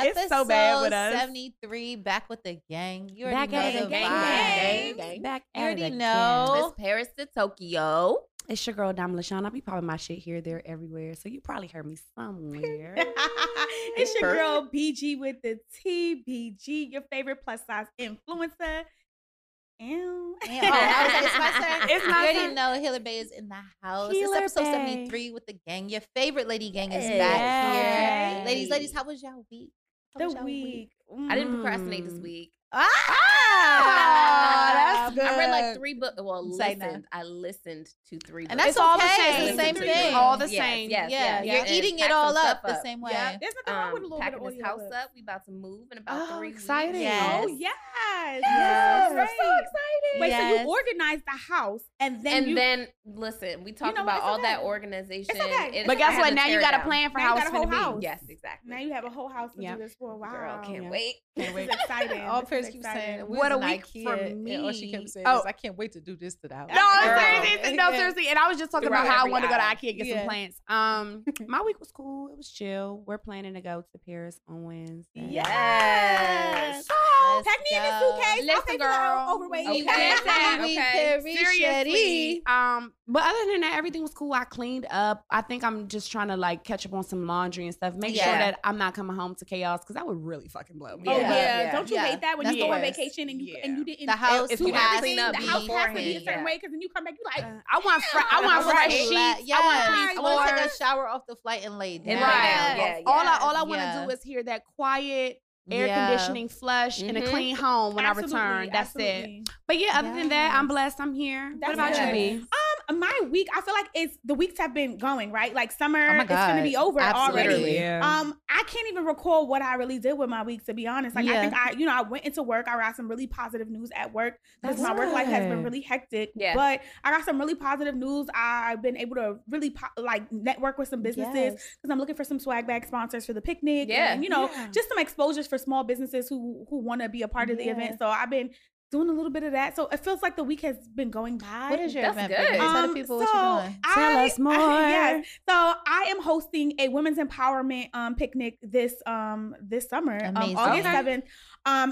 It's so bad with us. 73, back with the gang. You already back know the gang. Back you already at know. It's Paris to Tokyo. It's your girl, Dom LaShawn. I be popping my shit here, there, everywhere. So you probably heard me somewhere. It's your girl, BG with the T. BG, your favorite plus size influencer. Ew. It's my turn. It's my turn. You already know Hiller Bay is in the house. It's episode 73 with the gang. Your favorite lady gang is back here. Ladies, how was y'all week? The week. I didn't procrastinate this week. That's good. I read like 3 books. Well, I listened to 3 books. And that's all the same. It's the same thing. All the same. Yeah. You're eating it all up the same way. Yeah. There's nothing wrong with a little bit of oil. This house up. We about to move in about 3 weeks. Exciting. Yes. Oh, yes. Yes. We're so excited. Wait, so you organized the house and then listen, we talked about all that organization. But guess what? Now you got a plan for how it's going to be. Yes, exactly. Now you have a whole house to do this for a while. Girl, can't wait. It's exciting. Keep saying, what a week for me. And all she kept saying is, I can't wait to do this to the house. No, seriously. And I was just talking about how I want to go to IKEA and get some plants. My week was cool. It was chill. We're planning to go to Paris on Wednesday. Yes. So, pack me in this suitcase. Listen, girl. Overweight. Okay. Seriously. But other than that, everything was cool. I cleaned up. I think I'm just trying to like catch up on some laundry and stuff. Make sure that I'm not coming home to chaos because that would really fucking blow me. Oh yeah. Don't you hate that when you go on vacation and you didn't the house do everything? The house has to be a certain way because when you come back, you like I want fresh sheets. I want to take a shower off the flight and lay down. Right. All I want to do is hear that quiet. Air conditioning, flush, and a clean home when I return. That's it. But yeah, other than that, I'm blessed. I'm here. That's what about you, B? My week, I feel like the weeks have been going, right? Like summer, it's going to be over already. Yeah. I can't even recall what I really did with my week, to be honest. I think I went into work. I got some really positive news at work because my work life has been really hectic. Yeah. But I got some really positive news. I've been able to really network with some businesses because I'm looking for some swag bag sponsors for the picnic. Yeah. And just some exposures for small businesses who want to be a part of the event. So I've been doing a little bit of that. So it feels like the week has been going by. What is your event? Good. Tell the people what you're doing. Tell us more. So I am hosting a women's empowerment picnic this summer, August 7th.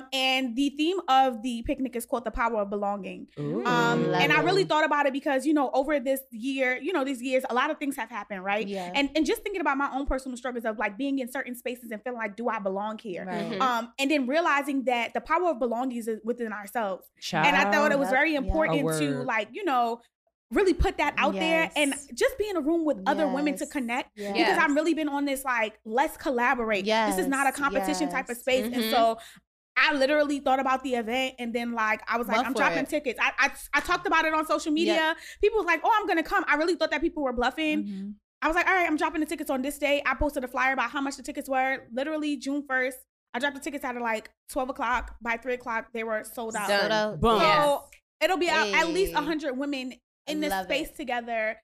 And the theme of the picnic is called The Power of Belonging. Ooh, and I really thought about it because, over this year, these years, a lot of things have happened, right? Yeah. And just thinking about my own personal struggles of like being in certain spaces and feeling like, do I belong here? Right. And then realizing that the power of belonging is within ourselves. Child, and I thought it was very important to really put that out there and just be in a room with other women to connect because I've really been on this let's collaborate. This is not a competition type of space. And so I literally thought about the event and then I was I'm dropping tickets. I talked about it on social media. People was like, oh, I'm going to come. I really thought that people were bluffing. I was like, all right, I'm dropping the tickets on this day. I posted a flyer about how much the tickets were. Literally June 1st. I dropped the tickets out at 12 o'clock. By 3 o'clock, they were sold out. Boom. So it'll be at least 100 women in this space together,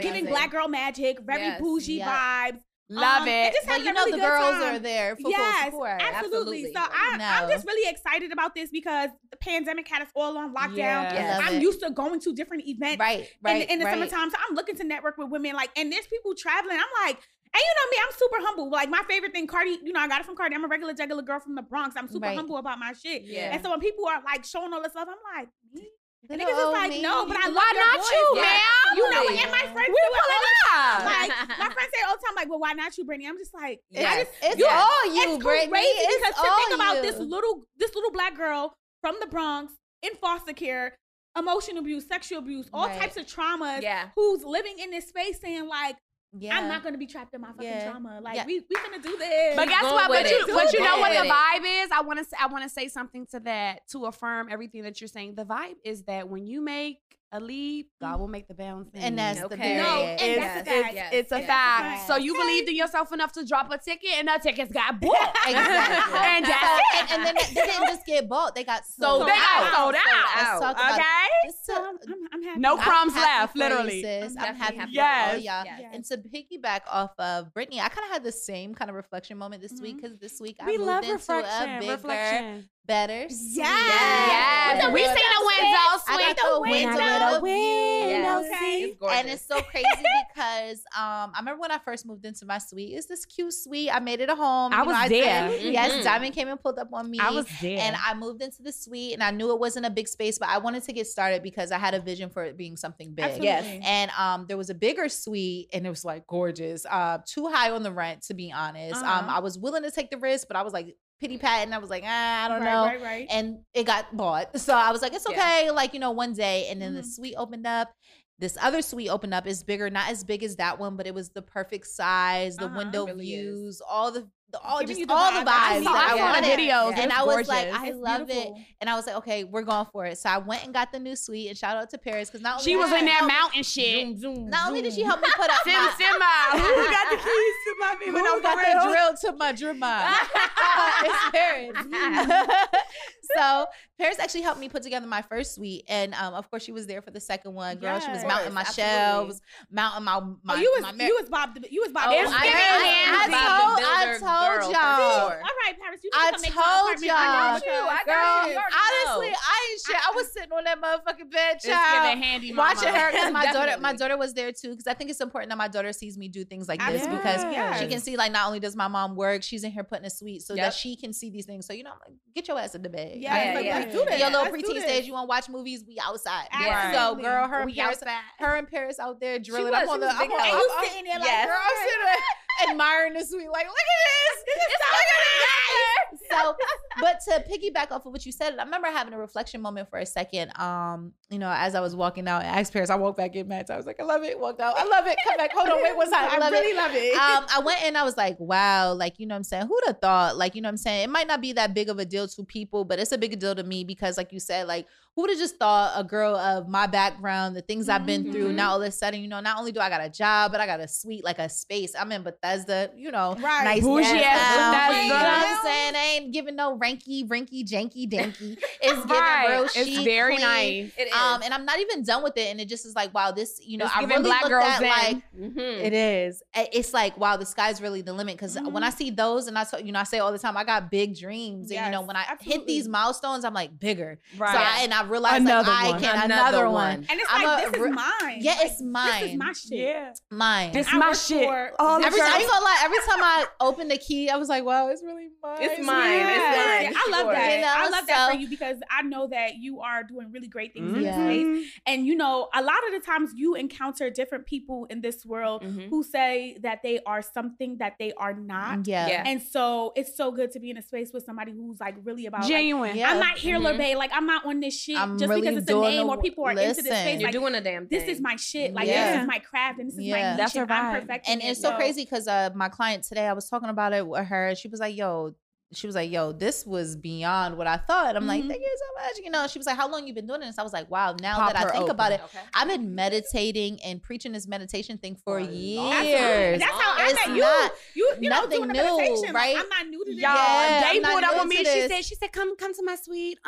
giving Black Girl magic, very bougie vibes. Love it. Just having a really good girls time. Are there for support. Absolutely. So I'm just really excited about this because the pandemic had us all on lockdown. I'm used to going to different events in the summertime. So I'm looking to network with women. And there's people traveling. I'm like... And me, I'm super humble. My favorite thing, Cardi, I got it from Cardi. I'm a regular girl from the Bronx. I'm super humble about my shit. Yeah. And so when people are showing all this love, I'm like, me? The niggas is like, me. No, but I love why your not voice. You, ma'am? Yeah. And my friends do it all. My friends say all the time, well, why not you, Brittany? I'm just like, it's all you, Brittany. It's crazy because to think about this little Black girl from the Bronx in foster care, emotional abuse, sexual abuse, all types of traumas, who's living in this space saying I'm not going to be trapped in my fucking trauma. We going to do this. But guess what? But you know what the vibe is? I want to say something to affirm everything that you're saying. The vibe is that when you make a lead, God will make the bounds. And that's the thing. It's a fact. So you believed in yourself enough to drop a ticket, and that ticket's got bought. Exactly. And that's it. And then they didn't just get bought. They got sold out. Sold out. Okay. I'm happy. No crumbs left, literally. I'm happy. Yes. And to piggyback off of Brittany, I kind of had the same kind of reflection moment this week, because this week I moved into a bigger, better. Yes. We see the window suite. I got the window seat. And it's so crazy because I remember when I first moved into my suite, it's this cute suite. I made it a home. I was there. Yes, Diamond came and pulled up on me. I was there. And I moved into the suite, and I knew it wasn't a big space, but I wanted to get started because I had a vision for it being something big. Absolutely. Yes. And there was a bigger suite, and it was like gorgeous. Too high on the rent, to be honest. I was willing to take the risk, but I was like, pity pat, and I was like, I don't know. Right. And it got bought. So I was like, it's okay. Like, you know, one day. And then the suite opened up. This other suite opened up. It's bigger, not as big as that one, but it was the perfect size, the window really views, all the vibes that I wanted. Videos, and I was like, I love it. And I was like, okay, we're going for it. So I went and got the new suite, and shout out to Paris, because not only she was in that mountain shit. Not only did she help me put up my who got the keys to my baby? Who got the drill to my drama? It's Paris. So Paris actually helped me put together my first suite, and of course she was there for the second one. Girl, she was mounting my shelves, mounting my. You was Bob. I told y'all. All right, Paris, you can come make my apartment. I got you. Honestly, I ain't shit. I was sitting on that motherfucking bed, child, watching her, because my daughter was there too. Because I think it's important that my daughter sees me do things like this, because she can see, like, not only does my mom work, she's in here putting a suite, so that she can see these things. So, you know, I'm like, get your ass in the bed. Yeah. Your little preteen stage, you want to watch movies? We outside. Right. So, girl, her and Paris out there drilling. I'm sitting there like, girl, I'm sitting there admiring the suite, like, look at this. It's all good. So, but to piggyback off of what you said, I remember having a reflection moment for a second. You know, as I was walking out, I asked Paris, I walked back in Matt's. I was like, I love it. Walked out. I love it. Come back. Hold on. Wait, what's that? I really love it. I went in, I was like, wow, like, you know what I'm saying? Who'd have thought? Like, you know what I'm saying? It might not be that big of a deal to people, but it's a big deal to me, because, like you said, like, who would have just thought a girl of my background, the things I've been through, now all of a sudden, you know, not only do I got a job, but I got a suite, like a space. I'm in Bethesda, you know, nice. Bougie ass Bethesda. You know what I'm saying? I ain't giving no ranky, janky, danky. It's getting real chic. It's very clean. Nice. It is. And I'm not even done with it. And it just is like, wow, this, you know, it's I really black looked at in. Like, it is. It's like, wow, the sky's really the limit. Because when I see those, and I say all the time, I got big dreams. Yes, and, you know, when I hit these milestones, I'm like, bigger. Right. So I realized another one. And it's like, this is mine. Yeah, it's mine. This is my shit. Yeah. Mine. This is my shit. I ain't gonna lie, every time I opened the key, I was like, wow, it's really mine. It's mine. Yeah. It's mine. I love that. You know, I love that for you, because I know that you are doing really great things in this space. And, you know, a lot of the times you encounter different people in this world who say that they are something that they are not. Yeah. And so it's so good to be in a space with somebody who's like really about genuine. Like, I'm not here, little babe. Like, I'm not on this shit. I'm just really because it's a name or people are into this space. You're like, doing a damn thing. This is my shit. Like, this is my craft, and this is my niche. I'm perfecting. And it's so crazy, because my client today, I was talking about it with her. She was like, yo, this was beyond what I thought. I'm like, thank you so much. You know, she was like, how long you been doing this? I was like, wow, now that I think about it, I've been meditating and preaching this meditation thing for years. Absolutely. That's how it's I met you. Nothing know, doing new, the right? Like, I'm not new to this. Y'all, they pulled up on me. She said, come to my suite.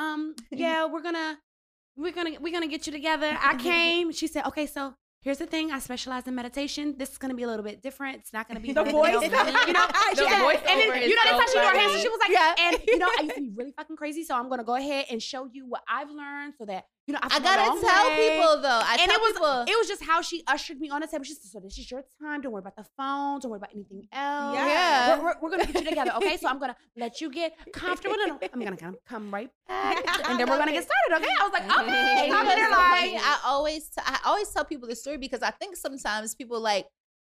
We're gonna get you together. I came. She said, okay, so here's the thing. I specialize in meditation. This is going to be a little bit different. It's not going to be the voice. You know, that's how she got her hands. She was like, and you know, I used to be really fucking crazy, so I'm going to go ahead and show you what I've learned, so that, you know, I got to tell people though. It was just how she ushered me on the table. She said, so this is your time. Don't worry about the phone. Don't worry about anything else. Yeah. We're going to get you together. Okay. So I'm going to let you get comfortable. I'm going to come right back. And then we're going to get started. Okay. I was like, okay. I always tell people this story, because I think sometimes people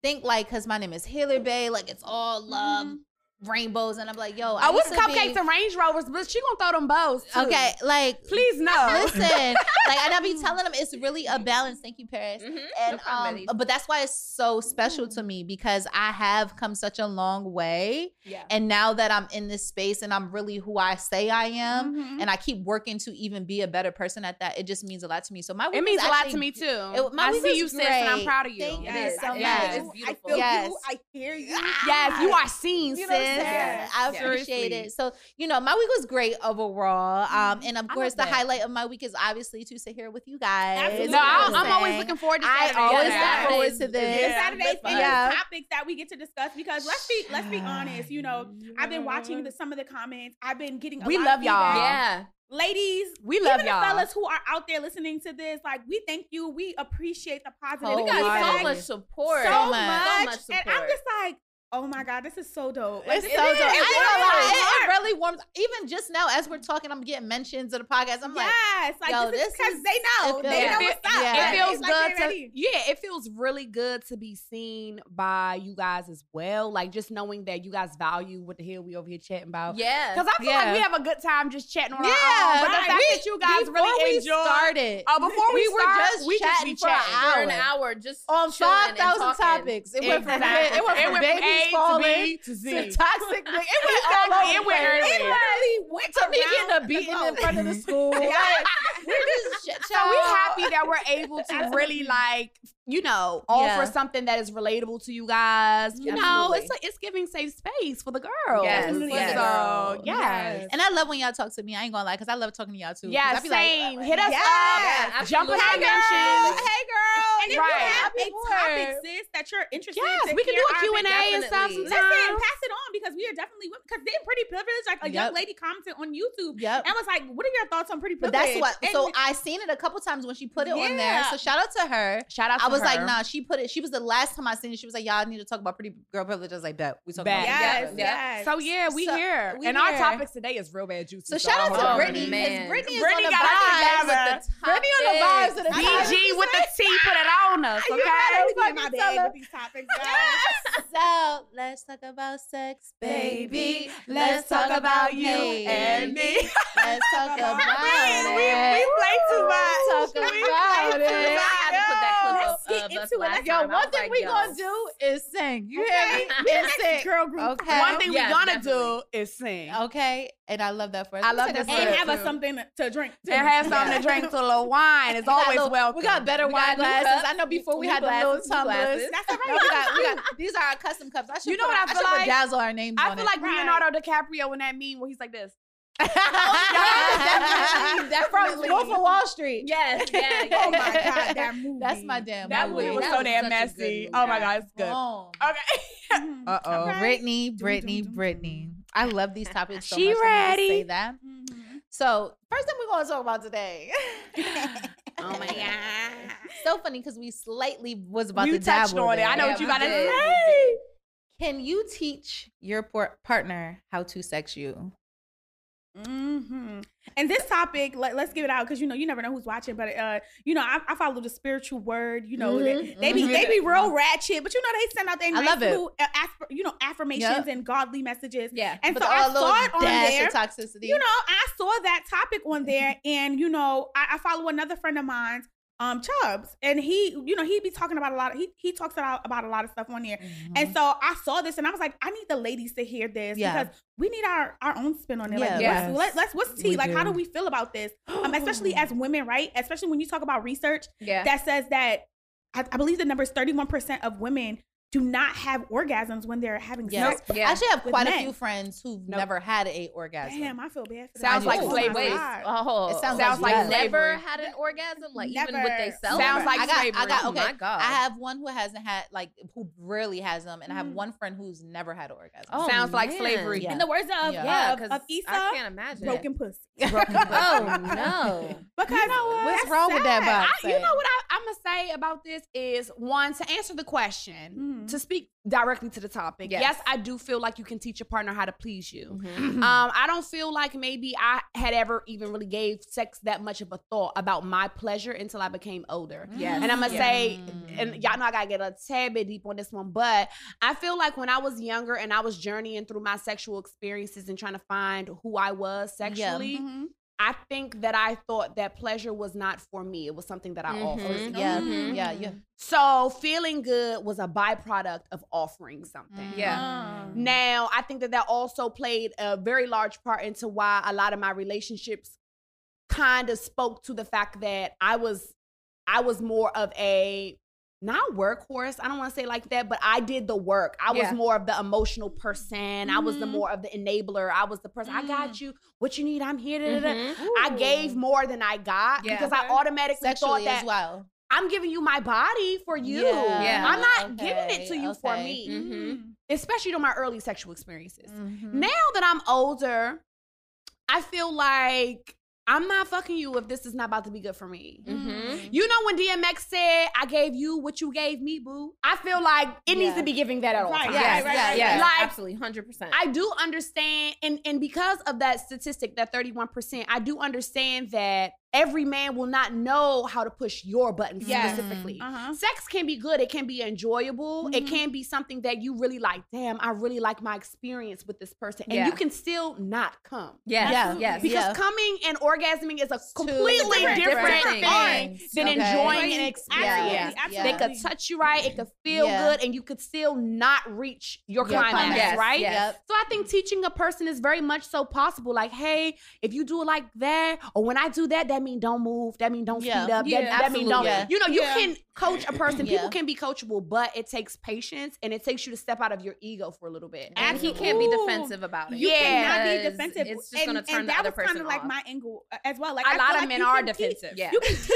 think because my name is Healer Bay, like it's all love, rainbows, and I'm like, yo, I was cupcakes and Range Rovers, but she gonna throw them bows too. Okay, like please no. Listen, Like, and I be telling them it's really a balance. Thank you, Paris. Mm-hmm. And no problem, but that's why it's so special to me, because I have come such a long way. Yeah. And now that I'm in this space and I'm really who I say I am, mm-hmm. and I keep working to even be a better person at that, it just means a lot to me. So my week, it means actually, a lot to me too. I see you, sis, and I'm proud of you. Thank you so much. It's beautiful. I feel you. I hear you. Yes, you are seen, sis. Yes. I appreciate it. So, you know, my week was great overall. And of course, the highlight of my week is obviously to sit here with you guys. Absolutely. No, I'm always looking forward to Saturday. I always look forward to this. Yeah. Saturdays and topics that we get to discuss, because let's be honest, you know, I've been watching some of the comments. I've been getting a lot of feedback. Y'all. Yeah. Ladies, we love y'all. The fellas who are out there listening to this, like, we thank you. We appreciate the positive. We got so much support. So much support. And I'm just like, oh my God, this is so dope. Like, it's so dope. It really warms. Even just now, as we're talking, I'm getting mentions of the podcast. I'm like, yo, this is because they know. They know what's up. Yeah. It feels good. It feels really good to be seen by you guys as well. Like, just knowing that you guys value what the hell we over here chatting about. Yeah. Because I feel like we have a good time just chatting on our own. But the fact that you guys really enjoyed. Before we started, we just be chatting for an hour. Just on 5,000 topics. It went from baby falling to Z to toxic. It went to me getting a beating in front of the school. So we're happy that we're able to really, like, you know, offer something that is relatable to you guys. You know, it's giving safe space for the girls. Yes. So, yes. And I love when y'all talk to me. I ain't gonna lie, because I love talking to y'all too. Yeah, same. Like, hit us up. Jump in our mentions. Hey, girl. And if you have big topics, sis, that you're interested in, we can do a Q&A and stuff. Listen, pass it on, because we are definitely women. Because they're pretty privileged. Like, a young lady commented on YouTube and was like, what are your thoughts on pretty privilege? But that's what. So I seen it a couple times when she put it on there. So shout out to her. I was like, nah, she put it. She was the last time I seen it. She was like, y'all need to talk about pretty girl privilege. I was like, bet. We talk about it. Yes. So yeah, we here. And our topics today is real bad juice. So shout out to Brittany. Because Brittany is on the vibes. Brittany on the vibes of the BG with the T put it on us. Okay. You better be in my bag with these topics, guys. So let's talk about sex, baby. Let's talk about you and me. Let's talk about it. We play too much. Talk about it. I had to put that clip up. Get into it. Yo, one thing we gonna do is sing. You hear me? And sing. Girl group. Okay. One thing we gonna do is sing. Okay. And I love that for us. I love this. And have us something to drink. And have something to drink, to a little wine. It's always welcome. We got better wine glasses. I know before we had the little tumblers. That's all right. These are our custom cups. You know what I feel like? Dazzle our names on it. I feel like Leonardo DiCaprio in that meme where he's like this. Definitely. Go for Wall Street. Yes. Oh my God, that movie. That's my damn movie. That movie was so damn messy. Oh my God, it's good. Oh. Okay. Okay. Brittany. I love these topics so much. Ready to say that. Mm-hmm. So first thing we're gonna talk about today. Oh my God. So funny, because we slightly was about to dabble. You touched on it. I know what you about to say. Can you teach your partner how to sex you? Mm-hmm. And this topic, let's give it out, because you know you never know who's watching. But you know, I follow the spiritual word. You know, they be real ratchet, but you know they send out their affirmations and godly messages. Yeah, and so I saw it on there. Toxicity. You know, I saw that topic on there, and you know, I follow another friend of mine. Chubbs, and he, you know, he be talking about a lot of, he talks about a lot of stuff on here. Mm-hmm. And so I saw this and I was like, I need the ladies to hear this because we need our own spin on it. Yeah. Like, let's what's tea? Like, how do we feel about this? Especially as women, right? Especially when you talk about research that says that, I believe the number is 31% of women do not have orgasms when they're having sex. Yes. Yeah. I actually have quite a few friends who've never had an orgasm. Damn, I feel bad for that. Sounds like slavery. Oh, it sounds like never had an orgasm, like never. Even with themselves. Sounds like slavery. Oh my God. I have one who hasn't had, like, who rarely has them, and I have one friend who's never had an orgasm. Oh, sounds like slavery. Yeah. In the words of Issa, I can't imagine. Broken pussy. Oh no. Because you know what's wrong with that? You know what I'm gonna say about this is, one, to answer the question. To speak directly to the topic, yes, I do feel like you can teach your partner how to please you. Mm-hmm. I don't feel like maybe I had ever even really gave sex that much of a thought about my pleasure until I became older. Yes. And I'm gonna say, and y'all know I gotta get a tad bit deep on this one, but I feel like when I was younger and I was journeying through my sexual experiences and trying to find who I was sexually, I think that I thought that pleasure was not for me. It was something that I offered. Yeah. Mm-hmm. Yeah, yeah. So feeling good was a byproduct of offering something. Mm-hmm. Yeah. Mm-hmm. Now, I think that that also played a very large part into why a lot of my relationships kind of spoke to the fact that I was more of a, not workhorse, I don't want to say like that, but I did the work. I was more of the emotional person. Mm-hmm. I was the more of the enabler. I was the person, I got you, what you need, I'm here. Mm-hmm. I gave more than I got because I automatically sexually thought that as well. I'm giving you my body for you. Yeah. Yeah. I'm not giving it to you for me, especially in my early sexual experiences. Mm-hmm. Now that I'm older, I feel like I'm not fucking you if this is not about to be good for me. Mm-hmm. You know when DMX said, I gave you what you gave me, boo? I feel like it needs to be giving that at all times. Yes, yes, yes. Like, absolutely, 100%. I do understand, and because of that statistic, that 31%, I do understand that every man will not know how to push your button specifically. Uh-huh. Sex can be good. It can be enjoyable. Mm-hmm. It can be something that you really like. Damn, I really like my experience with this person. And you can still not come. Because coming and orgasming is a completely different thing than enjoying an experience. They could touch you right. It could feel good. And you could still not reach your climax, right? Yep. So I think teaching a person is very much so possible. Like, hey, if you do it like that, or when I do that, that mean don't move, that mean don't speed up, that mean don't, you know, you can coach a person, people can be coachable, but it takes patience and it takes you to step out of your ego for a little bit. And he can't be defensive about it. You cannot be defensive. It's just going to turn the other person off. And that was kind of like my angle as well. Like, a lot of men are defensive. You can teach,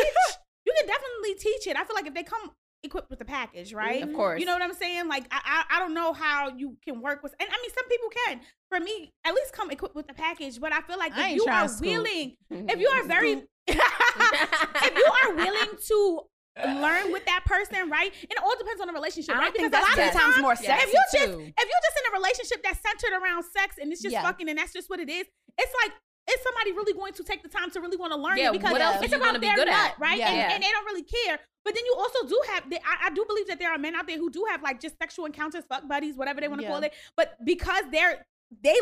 you can definitely teach it. I feel like if they come equipped with the package, right? Of course. You know what I'm saying? Like, I don't know how you can work with, and I mean, some people can. For me, at least come equipped with the package, but I feel like if you are willing, if you are very, if you are willing to learn with that person, right? And it all depends on the relationship, right? Because a lot of times more sex. If you're just in a relationship that's centered around sex and it's just fucking and that's just what it is, it's like, is somebody really going to take the time to really want to learn it? Because it's about their nut, right? And they don't really care. But then you also do have, I do believe that there are men out there who do have like just sexual encounters, fuck buddies, whatever they want to call it. But because they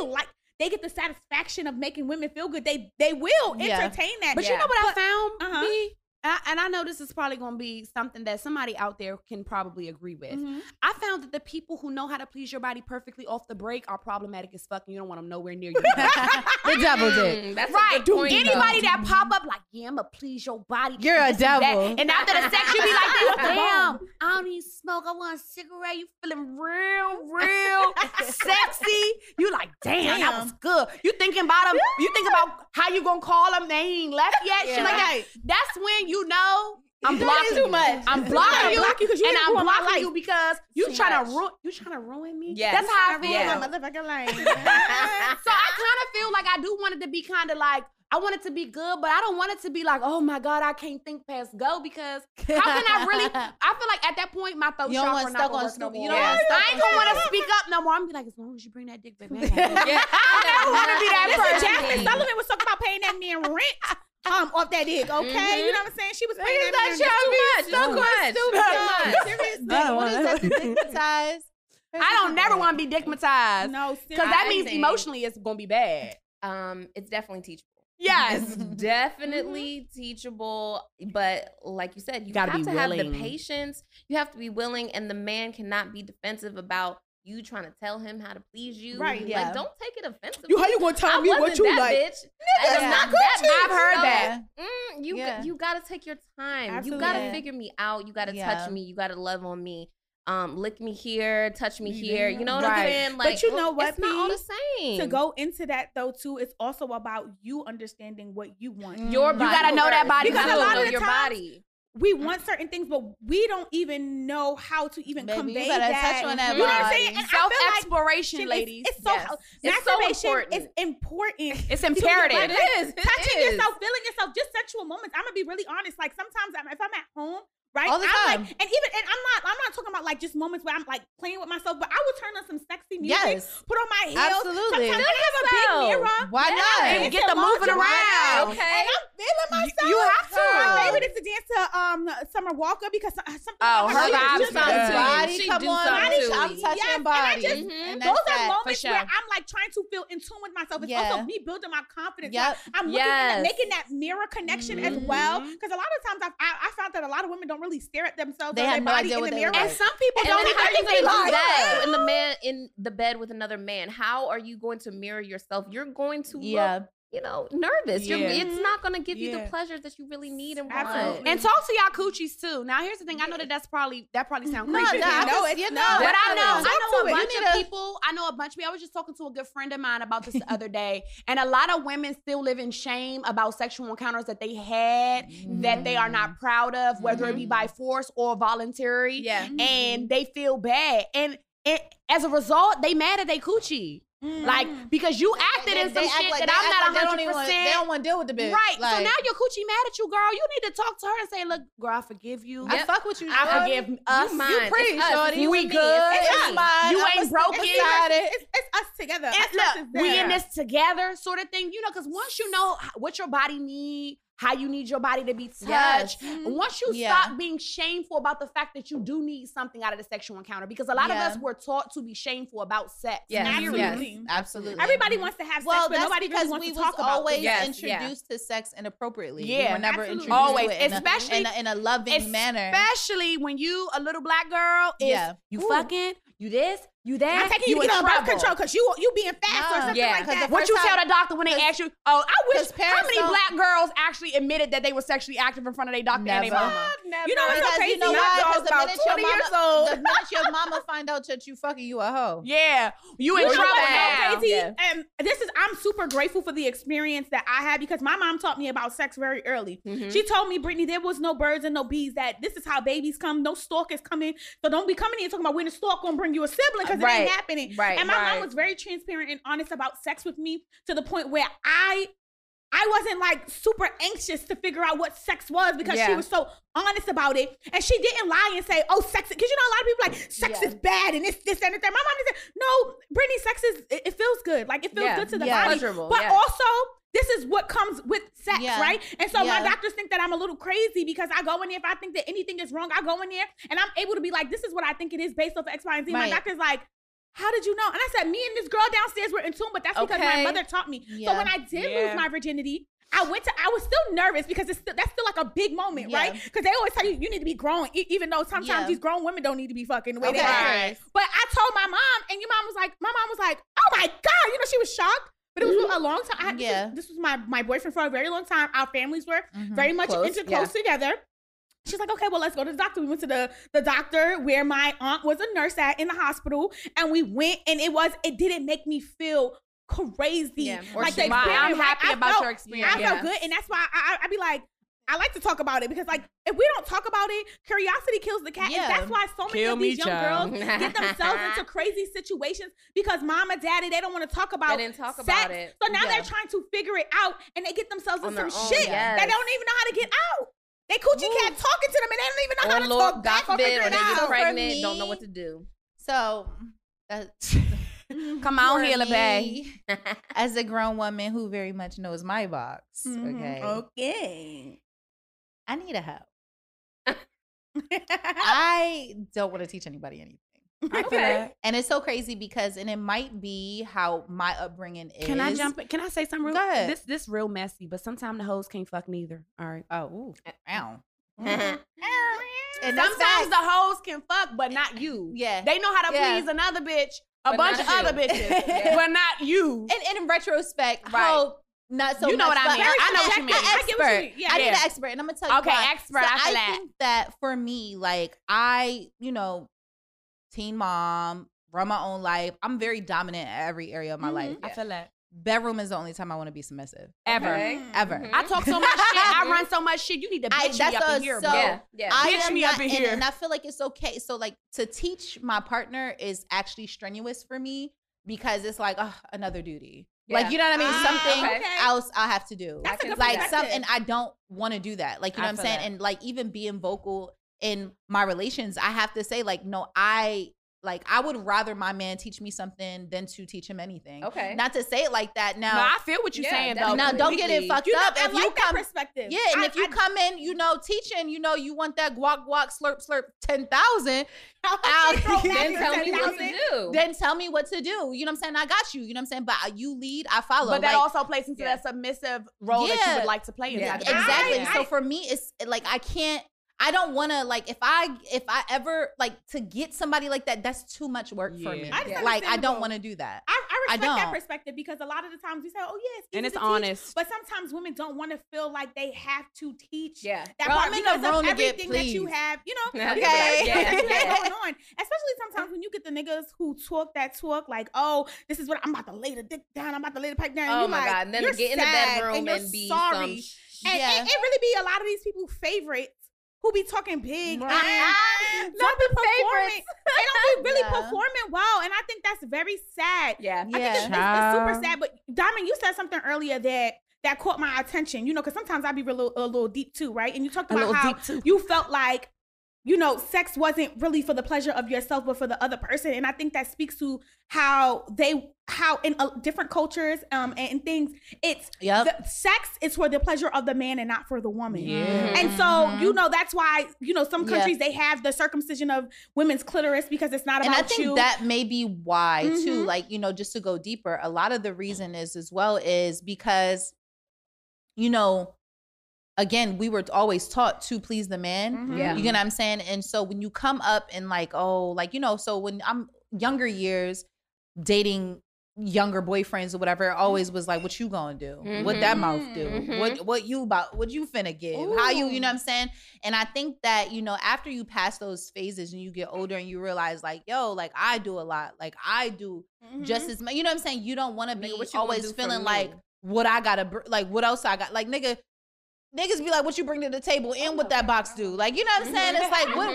get the satisfaction of making women feel good, they will entertain that. But you know what I found, B? And I know this is probably going to be something that somebody out there can probably agree with. Mm-hmm. I found that the people who know how to please your body perfectly off the break are problematic as fuck, and you don't want them nowhere near you. The devil did. That's right. A good point, anybody though. That pop up like, yeah, I'm going to please your body. You're a devil. And after the sex, you be like, damn, I don't even smoke. I want a cigarette. You feeling real sexy. You like, damn, that was good. You thinking about them. You think about how you going to call them. They ain't left yet. Yeah. Shit like that. That's when you know I'm blocking you. I'm blocking you, and I'm blocking you because you trying to ruin. You trying to ruin me. Yes. That's how I feel. So I kind of feel like I do want it to be kind of like I want it to be good, but I don't want it to be like, oh my God, I can't think past go because how can I really? I feel like at that point my throat chakra not gonna work no more. You know, I ain't gonna want to speak up no more. I'm be like, as long as you bring that dick back, man. I never want to be that person. Jasmine Sullivan was talking about paying that man rent. Off that dick, okay? Mm-hmm. You know what I'm saying? She was playing that too much. What is that? Stigmatized? I don't never want to be stigmatized. No, because that means emotionally it's gonna be bad. It's definitely teachable. Yes, it's definitely teachable. But like you said, you have to have the patience. You have to be willing, and the man cannot be defensive about you trying to tell him how to please you. Right. Yeah. Like, don't take it offensively. How you gonna tell me what you like? Bitch. Nigga, I'm not that bitch. I've heard that. You gotta take your time. Absolutely. You gotta figure me out. You gotta touch me. You gotta love on me. Lick me here, touch me here. You know what I'm saying? Like, but you know what? It's not all the same. To go into that though, too, it's also about you understanding what you want. Your body. You gotta know that body. Because a lot of the time, we want certain things, but we don't even know how to even convey that. Touch on that. You know what I'm saying? Self-exploration, like, ladies. It's so masturbation is important. It's imperative. It is. Touching yourself, feeling yourself, just sexual moments. I'm gonna be really honest. Like sometimes, if I'm at home Right? All the time. Like, and I'm not talking about like just moments where I'm like playing with myself, but I will turn on some sexy music, yes, put on my heels. Absolutely. Sometimes I have a big mirror. Why not? And get the moving around. Okay. And I'm feeling myself. You have to. My favorite is to dance to Summer Walker because something. Oh, her vibe. Body, come on. I'm touching body. Those are moments where I'm like trying to feel in tune with myself. It's also me building my confidence. I'm looking at making that mirror connection as well, because a lot of times I found that a lot of women don't really stare at themselves. They have no idea what they were. And some people don't even think they lie. That in the man in the bed with another man, how are you going to mirror yourself? You're going to look, you know, nervous. Yeah. It's not going to give you the pleasure that you really need and want. Absolutely. And talk to y'all coochies too. Now, here's the thing. I know that probably sounds crazy. But I know a bunch of people. I was just talking to a good friend of mine about this the other day. And a lot of women still live in shame about sexual encounters that they had that they are not proud of, whether it be by force or voluntary. Yeah. And they feel bad. And as a result, they mad at their coochie. Like, because you acted in some shit like that I'm not 100%. They don't want to deal with the bitch. Right. Like, so now your coochie mad at you, girl. You need to talk to her and say, look, girl, I forgive you. Yep. I fuck with you, girl. I forgive us. You pretty, shorty. We good. It's mine. You ain't broken. It's us together. Look, we in this together sort of thing. You know, because once you know what your body needs, how you need your body to be touched. Yes. Once you stop being shameful about the fact that you do need something out of the sexual encounter, because a lot of us were taught to be shameful about sex. Yes. Absolutely. Yes. Absolutely. Everybody wants to have sex, but nobody really wants to talk about it. Yes. Introduced to sex inappropriately. Yeah. We were never introduced to it in a loving manner. Especially when you, a little black girl, is you fucking, you this, you that. I'm taking you to get on birth control because you being fast or something like that. What you tell the doctor when they ask you, how many black girls actually admitted that they were sexually active in front of their doctor and their mama? Never. You know what's so crazy? You know why? Because the minute your mama find out that you fucking, you a hoe. Yeah. You in trouble now. Crazy? Yeah. I'm super grateful for the experience that I had because my mom taught me about sex very early. Mm-hmm. She told me, Brittany, there was no birds and no bees, that this is how babies come. No stalkers coming. So don't be coming in talking about when the stalk gonna bring you a sibling. It ain't happening. Right, and my mom was very transparent and honest about sex with me to the point where I wasn't like super anxious to figure out what sex was because she was so honest about it. And she didn't lie and say, oh, sex, because you know, a lot of people like sex is bad and it's this and that. My mom said, no, Brittany, sex is, it feels good. Like it feels good to the body. Pleasurable, but also, this is what comes with sex, right? And so my doctors think that I'm a little crazy because I go in there, if I think that anything is wrong, I go in there and I'm able to be like, this is what I think it is based off of X, Y, and Z. Right. My doctor's like, how did you know? And I said, me and this girl downstairs were in tune, but that's because my mother taught me. Yeah. So when I did lose my virginity, I was still nervous because that's still like a big moment, right? Because they always tell you, you need to be grown, even though sometimes these grown women don't need to be fucking the way they are. Right. But I told my mom, and my mom was like, oh my God, you know, she was shocked. But it was a long time. This was my boyfriend for a very long time. Our families were very much close together. She's like, okay, well, let's go to the doctor. We went to the doctor where my aunt was a nurse at in the hospital. And we went and it didn't make me feel crazy. Yeah. I'm happy about your experience. I felt good. And that's why I'd be like, I like to talk about it because, like, if we don't talk about it, curiosity kills the cat. Yeah. And that's why so many of these young girls get themselves into crazy situations because mom and daddy, they don't want to talk about sex. They didn't talk about it. So now they're trying to figure it out and they get themselves in some shit that they don't even know how to get out. They coochie cat talking to them and they don't even know how to talk back or figure it out. Or they get pregnant, don't know what to do. So, come out here, LaBae. As a grown woman who very much knows my box, okay, I need a help. I don't want to teach anybody anything. Okay. And it's so crazy because, and it might be how my upbringing is. Can I jump in? Can I say something real? Go ahead. This real messy, but sometimes the hoes can't fuck neither. All right. Oh, ow. And sometimes the hoes can fuck, but not you. Yeah. They know how to please another bitch, a bunch of other bitches, but not you. And in retrospect, how... Not so you know much, what I mean. I know what you mean. I get what you mean. Yeah, I need an expert, and I'm gonna tell you. Okay, why. Expert. So I think that for me, like teen mom, run my own life. I'm very dominant in every area of my life. Yeah. I feel that. Bedroom is the only time I want to be submissive. Ever. Mm-hmm. I talk so much shit. I run so much shit. You need to bitch me up in here, bro. Bitch me up in here. And I feel like it's okay. So like to teach my partner is actually strenuous for me because it's like another duty. Yeah. Like, you know what I mean? Something else I'll have to do. That's like something I don't want to do that. Like, you know what I'm saying? That. And like even being vocal in my relations, I have to say, like, no, I would rather my man teach me something than to teach him anything. Okay. Not to say it like that. Now, no, I feel what you're saying, though. Now, don't get it fucked up. I like that perspective. Yeah, and if you come in, you know, teaching, you know, you want that guac, guac, slurp, slurp, 10,000. Then tell me what to do. You know what I'm saying? I got you. You know what I'm saying? But you lead, I follow. But that also plays into that submissive role that you would like to play in. Exactly. So for me, it's like, I can't. I don't want to, like, if I ever, like, to get somebody like that, that's too much work for me. Like, I don't want to do that. I respect that perspective, because a lot of the times we say, oh, yeah, it's easy, and it's honest. Teach, but sometimes women don't want to feel like they have to teach that part because of everything that you have, you know, going on. Especially sometimes when you get the niggas who talk that talk, like, oh, this is what I'm about to lay the dick down, I'm about to lay the pipe down. Oh, my God. And then get in the bedroom and be sorry. And it really be a lot of these people favorites who be talking big and not be performing. They don't be really performing well. And I think that's very sad. I think it's super sad. But Diamond, you said something earlier that caught my attention, you know, because sometimes I be a little deep too, right? And you talked about how you felt like, you know, sex wasn't really for the pleasure of yourself, but for the other person. And I think that speaks to how in different cultures and things, it's sex is for the pleasure of the man and not for the woman. And so, you know, that's why, you know, some countries, they have the circumcision of women's clitoris because it's not about you. And I think that may be why too, like, you know, just to go deeper, a lot of the reason is as well is because, you know, again, we were always taught to please the man. You know what I'm saying? And so when you come up and like, oh, like, you know, so when I'm younger years, dating younger boyfriends or whatever, it always was like, what you gonna do? What that mouth do? What you about? What you finna give? Ooh. How you know what I'm saying? And I think that, you know, after you pass those phases and you get older and you realize like, yo, like I do a lot. Like I do just as much. You know what I'm saying? You don't want to be always feeling like what I gotta, like what else I got. Like niggas be like, what you bring to the table and what that box do? Like, you know what I'm saying? It's like, what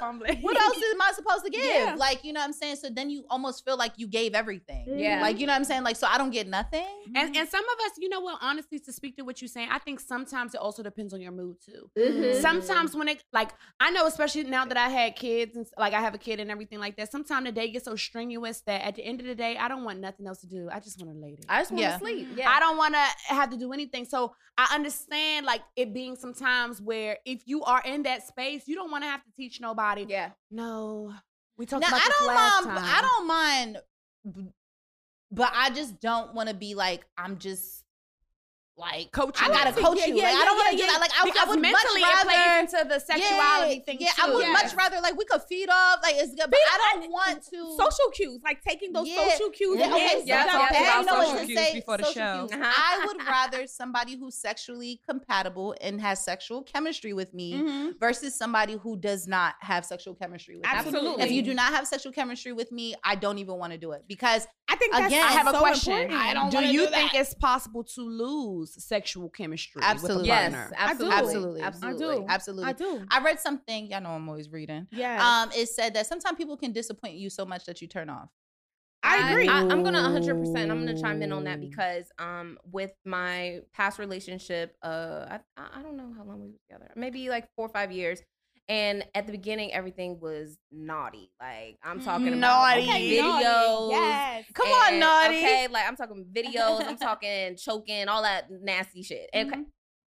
else am I supposed to give? Yeah. Like, you know what I'm saying? So then you almost feel like you gave everything. Yeah. Like, you know what I'm saying? Like, so I don't get nothing. And some of us, you know what, honestly, to speak to what you're saying, I think sometimes it also depends on your mood too. Sometimes when it, like, I know, especially now that I had kids and like I have a kid and everything like that, sometimes the day gets so strenuous that at the end of the day, I don't want nothing else to do. I just want to lay there. I just want to sleep. Yeah. I don't want to have to do anything. So I understand like it being sometimes where if you are in that space, you don't want to have to teach nobody. Yeah. No, we talked about this last time. I don't mind, but I just don't want to be like, I'm just like coaching. I gotta coach you. Like, I don't want to do that. Like I would mentally much rather into the sexuality thing. Too. I would much rather like we could feed off. Like it's good, but I don't want to social cues. Like taking those social cues. I would rather somebody who's sexually compatible and has sexual chemistry with me versus somebody who does not have sexual chemistry with me. Absolutely. If you do not have sexual chemistry with me, I don't even want to do it because I think that's, again, I have a question. I don't. Do you think it's possible to lose sexual chemistry with a partner? Yes, absolutely. I read something, y'all know I'm always reading. It said that sometimes people can disappoint you so much that you turn off. I agree. I'm gonna 100%. I'm gonna chime in on that because with my past relationship, I don't know how long we were together, maybe like 4 or 5 years. And at the beginning, everything was naughty. Like, I'm talking about videos. Yes. Come on, naughty. Okay, like, I'm talking videos. I'm talking choking, all that nasty shit. Okay.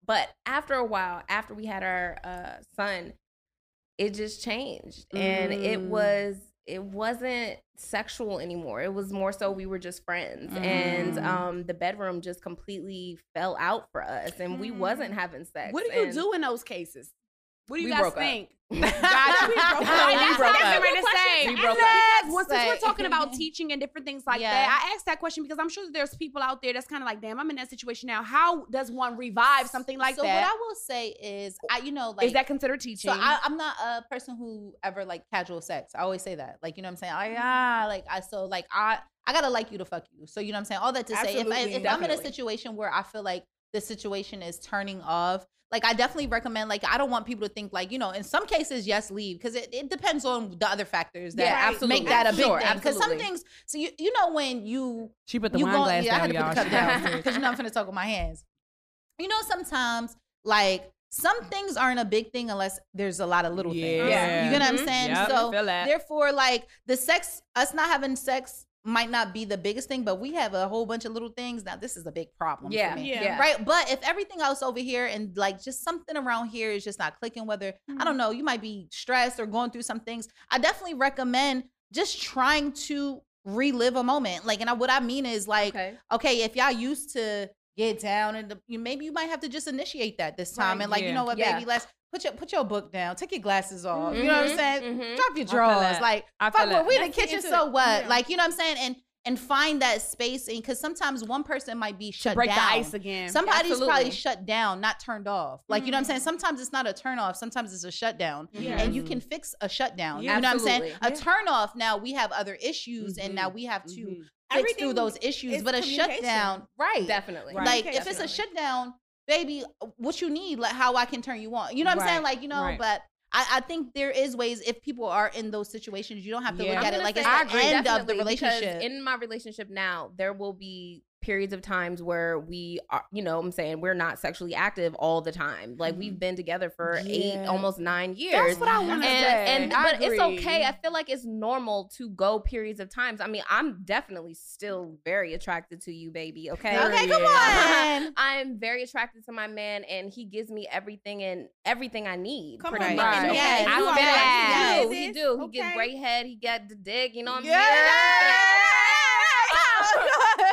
But after a while, after we had our son, it just changed. And it wasn't sexual anymore. It was more so we were just friends. And the bedroom just completely fell out for us. And we wasn't having sex. What do you do in those cases? What do you guys think? Since we're talking about teaching and different things like that, I asked that question because I'm sure that there's people out there that's kind of like, damn, I'm in that situation now. How does one revive something like that? So what I will say is, you know, like, is that considered teaching? So I'm not a person who ever like casual sex. I always say that, like, you know what I'm saying? I gotta like you to fuck you. So you know what I'm saying? All that to say, if I'm in a situation where I feel like the situation is turning off, like, I definitely recommend, like, I don't want people to think, like, you know, in some cases, yes, leave. Because it depends on the other factors that make that a big thing. Because some things, so you know when you... She put the wine glass down, y'all. I had to put the cup down. Because, you know, I'm finna talk with my hands. You know, sometimes, like, some things aren't a big thing unless there's a lot of little things. Yeah. You get what I'm saying? Yep, so therefore, like the sex, us not having sex might not be the biggest thing, but we have a whole bunch of little things. Now this is a big problem for me. Yeah. Right? But if everything else over here and like just something around here is just not clicking, whether, I don't know, you might be stressed or going through some things, I definitely recommend just trying to relive a moment. Like, and what I mean is like, okay, if y'all used to get down and maybe you might have to just initiate that this time. Right. And like, you know what, baby, let's put your book down, take your glasses off. Mm-hmm. You know what I'm saying? Mm-hmm. Drop your drawers. Like, fuck, well, we in the kitchen, so what? Yeah. Like, you know what I'm saying? And find that space, and because sometimes one person might be shut down. Break the ice again. Somebody's probably shut down, not turned off. Like, you know what I'm saying? Sometimes it's not a turn off. Sometimes it's a shutdown. Yeah. And you can fix a shutdown. Yeah. You know what I'm saying? Yeah. A turn off, now we have other issues, and now we have to fix through those issues. But a shutdown, definitely. Right. Like, if it's a shutdown, baby, what you need, like how I can turn you on. You know what I'm saying? Like, you know, but I think there is ways if people are in those situations, you don't have to look at it like it's the end of the relationship. In my relationship now, there will be periods of times where we are, you know what I'm saying, we're not sexually active all the time. Like we've been together for 8, almost 9 years. That's what I want to say. But it's okay. I feel like it's normal to go periods of times. I mean, I'm definitely still very attracted to you, baby. Okay. Okay, come on. I'm very attracted to my man, and he gives me everything I need. Come on. Right. Okay. Yes. I feel like he do. He gets great head. He got the dick. You know what I'm saying?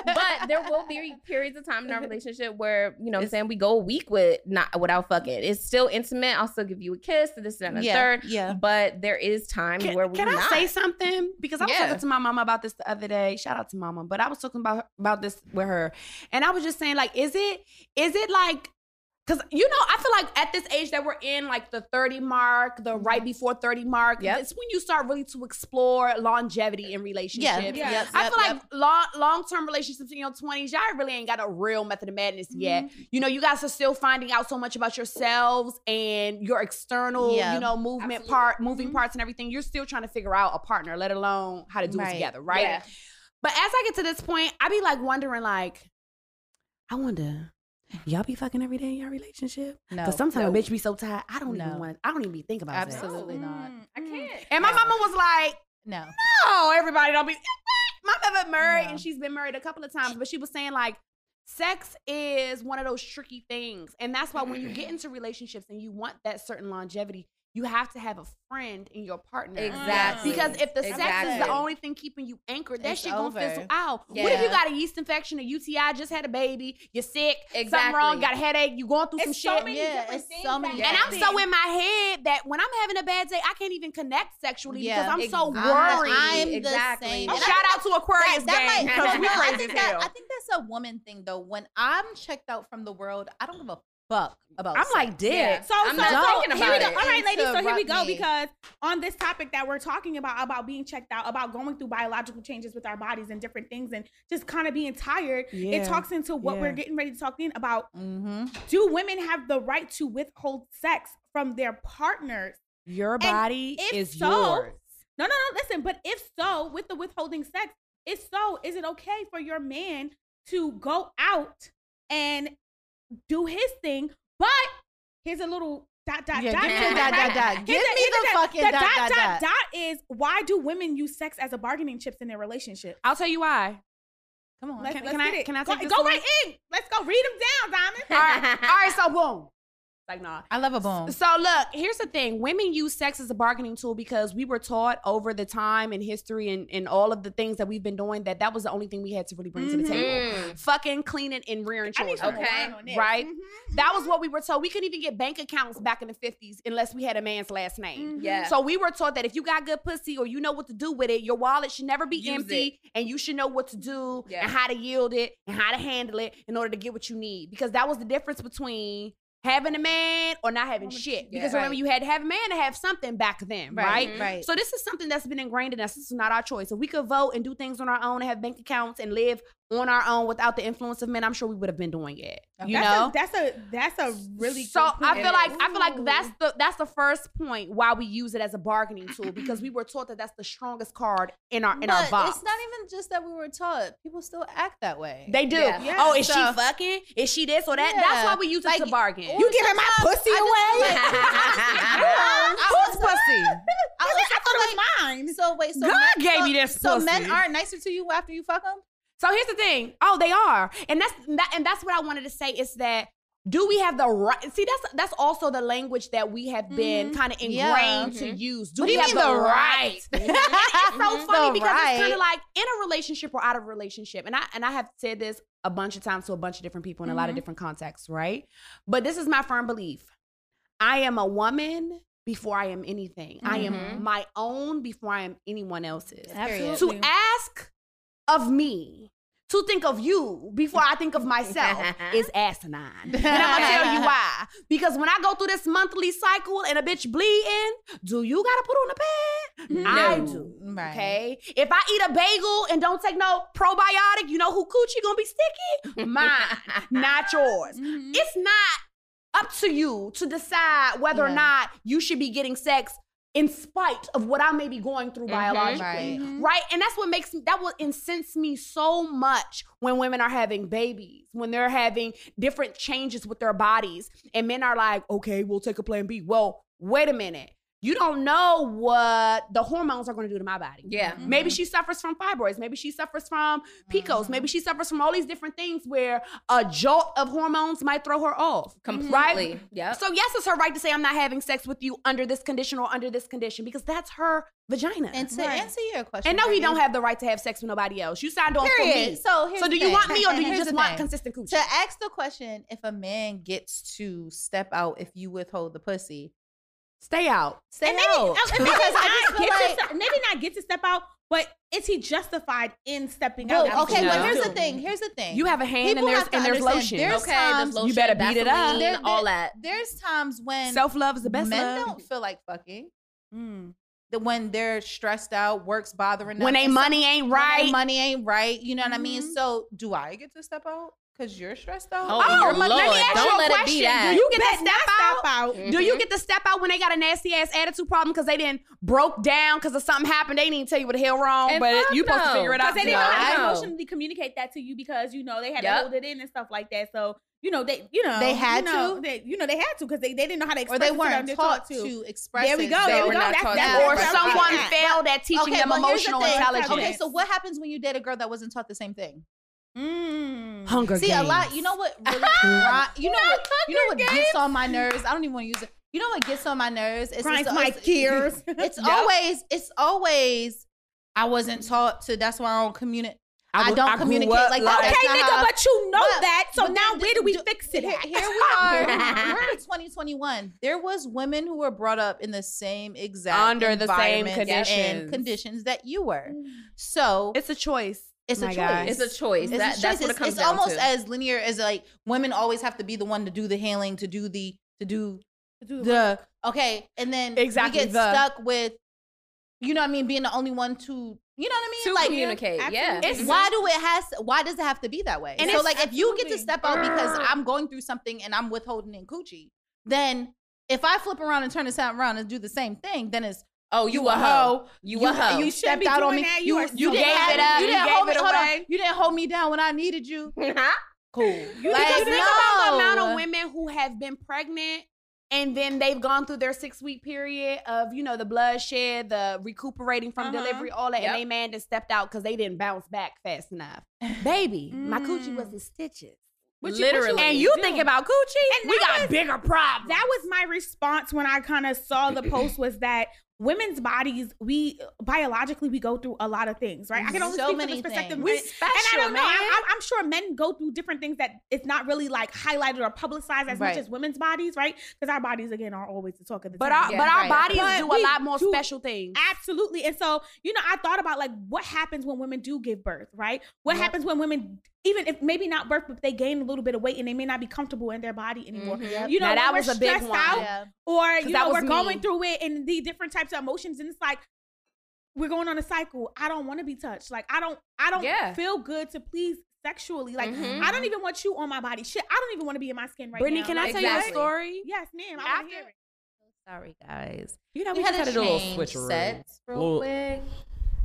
But there will be periods of time in our relationship where, you know what I'm saying, we go a week without fucking. It's still intimate. I'll still give you a kiss, this and the third. Yeah. But there is time where we Can I say something? Because I was talking to my mama about this the other day. Shout out to mama. But I was talking about this with her. And I was just saying, like, is it like, because, you know, I feel like at this age that we're in, like the 30 mark, the right before 30 mark, it's when you start really to explore longevity in relationships. I feel like long-term relationships in your 20s, y'all really ain't got a real method of madness yet. You know, you guys are still finding out so much about yourselves and your external, you know, moving parts and everything. You're still trying to figure out a partner, let alone how to do it together, right? Yeah. But as I get to this point, I be like wondering, like, I wonder, y'all be fucking every day in your relationship? No. Because sometimes a bitch be so tired, I don't even be thinking about it. Absolutely not. I can't. And my mama was like, no, everybody don't be. My mother married, and she's been married a couple of times, but she was saying like, sex is one of those tricky things. And that's why when you get into relationships and you want that certain longevity, you have to have a friend in your partner. Exactly. Because if the sex is the only thing keeping you anchored, that shit gonna fizzle out. Yeah. What if you got a yeast infection, a UTI, just had a baby, you're sick, something wrong, got a headache, you going through some shit. And I'm so in my head that when I'm having a bad day, I can't even connect sexually because I'm so worried. I'm the same. Okay. Shout out to Aquarius gang. I think that's a woman thing though. When I'm checked out from the world, I don't give a fuck about sex. I'm like, dick. Yeah. So I'm not talking about it. All right, ladies, so here we go, because on this topic that we're talking about being checked out, about going through biological changes with our bodies and different things and just kind of being tired, it talks into what we're getting ready to talk in about. Mm-hmm. Do women have the right to withhold sex from their partners? Your body is yours. No, listen, but if so, with the withholding sex, is it okay for your man to go out and do his thing, but here's a little dot dot dot. Give me the fucking dot. Is why do women use sex as a bargaining chips in their relationship? I'll tell you why. Come on, can I go right in? Let's go read them down, Diamond. All right. So boom. Like, nah. I love a boom. So look, here's the thing. Women use sex as a bargaining tool because we were taught over the time and history and all of the things that we've been doing that was the only thing we had to really bring to the table. Fucking cleaning and rearing children. Okay. Right? Mm-hmm. That was what we were told. We couldn't even get bank accounts back in the 50s unless we had a man's last name. Mm-hmm. Yeah. So we were taught that if you got good pussy or you know what to do with it, your wallet should never be empty and you should know what to do and how to yield it and how to handle it in order to get what you need. Because that was the difference between having a man or not having shit. Because remember, you had to have a man to have something back then, right? So this is something that's been ingrained in us. This is not our choice. If we could vote and do things on our own and have bank accounts and live on our own without the influence of men, I'm sure we would have been doing it. Okay. That's a really so good point. I feel like that's the first point why we use it as a bargaining tool, because we were taught that that's the strongest card in our box. It's not even just that we were taught; people still act that way. They do. Yeah. Yeah. Oh, is she fucking? Is she this or that? Yeah. That's why we use it to bargain. You giving my pussy away? Who's pussy? I thought it was mine. So wait, so God gave me this pussy. So men aren't nicer to you after you fuck them? So here's the thing. Oh, they are. And that's what I wanted to say is that, do we have the right? See, that's also the language that we have been kind of ingrained to use. Do we have the right? It's so funny because it's kind of like in a relationship or out of a relationship. And I have said this a bunch of times to a bunch of different people in a lot of different contexts, right? But this is my firm belief. I am a woman before I am anything. I am my own before I am anyone else's. Absolutely. To ask of me to think of you before I think of myself is asinine. And I'm gonna tell you why. Because when I go through this monthly cycle and a bitch bleeding, do you gotta put on a pad? No. I do, right. Okay? If I eat a bagel and don't take no probiotic, you know who coochie gonna be sticky? Mine, not yours. Mm-hmm. It's not up to you to decide whether or not you should be getting sex in spite of what I may be going through biologically, right? And that's what makes me, that will incense me so much when women are having babies, when they're having different changes with their bodies, and men are like, okay, we'll take a plan B. Well, wait a minute. You don't know what the hormones are going to do to my body. Yeah. Mm-hmm. Maybe she suffers from fibroids. Maybe she suffers from PCOS. Mm-hmm. Maybe she suffers from all these different things where a jolt of hormones might throw her off. Completely. Right? Yeah. So yes, it's her right to say, I'm not having sex with you under this condition or under this condition, because that's her vagina. And to answer your question. And no, he don't have the right to have sex with nobody else. You signed on for me. So do you want me or do you just want consistent coochie? To ask the question, if a man gets to step out if you withhold the pussy, Stay out. Because maybe not get to step out, but is he justified in stepping out? Okay, but here's the thing. You have a hand and there's lotion. There's lotion. You better beat it up. All that. There's times when self-love is the best men love. Don't feel like fucking. Mm. When they're stressed out, work's bothering them. When their money ain't right. You know what I mean? So do I get to step out? Because you're stressed out. Oh, Lord, let me ask you a question. Do you get to step out? Mm-hmm. Do you get to step out when they got a nasty ass attitude problem because they didn't broke down because of something happened? They didn't tell you what the hell wrong, and but you're supposed to figure it out. Because they didn't know how to emotionally communicate that to you, because you know they had to hold it in and stuff like that. So they had to because they didn't know how to express it. Or they weren't taught to express it. There we go. Or someone failed at teaching them emotional intelligence. Okay, so what happens when you date a girl that wasn't taught the same thing? Hunger Games. See, a lot, you know what really you know what gets on my nerves? I don't even want to use it. You know what gets on my nerves? It's my gears. It's always I wasn't taught to, that's why I don't communicate. I don't communicate like that. Okay, nigga, but you know that. So now where do we fix it at? Here we are. We're in 2021. There was women who were brought up in the same exact conditions that you were. So it's a choice. It's a choice. That's what it comes down to. It's almost as linear as like women always have to be the one to do the hailing, and then we get stuck with, you know what I mean, being the only one to, you know what I mean, to like communicate. Yeah. Why does it have to be that way? And so like if you get to step out because I'm going through something and I'm withholding in coochie, then if I flip around and turn this out around and do the same thing, then it's, oh, you a hoe. You a hoe. You stepped out on me. You gave it up. You didn't hold me down. You didn't hold me down when I needed you. Cool. Because think about the amount of women who have been pregnant and then they've gone through their 6-week period of, you know, the bloodshed, the recuperating from delivery, all that, and they man just stepped out because they didn't bounce back fast enough. Baby, my coochie was in stitches. Literally. And you think about coochie, we got bigger problems. That was my response when I kind of saw the post, was that women's bodies, we go through a lot of things, right? I can only speak from this perspective. We're special, and I don't know. I'm sure men go through different things that it's not really like highlighted or publicized as much as women's bodies, right? Because our bodies, again, are always the talk of the town. But our bodies do a lot more special things. Absolutely. And so, you know, I thought about like what happens when women do give birth, right? What happens when women, even if maybe not birth, but they gain a little bit of weight and they may not be comfortable in their body anymore. You know, now, that was a big one. Or, you know, we're going through it and the different types of emotions. And it's like, we're going on a cycle. I don't want to be touched. Like, I don't feel good to please sexually. Like, mm-hmm. I don't even want you on my body. Shit, I don't even want to be in my skin right now. Brittany, can I tell you a story? Yes, ma'am. I want to hear it. Sorry, guys. You know, we just had a little switcheroo. Real quick.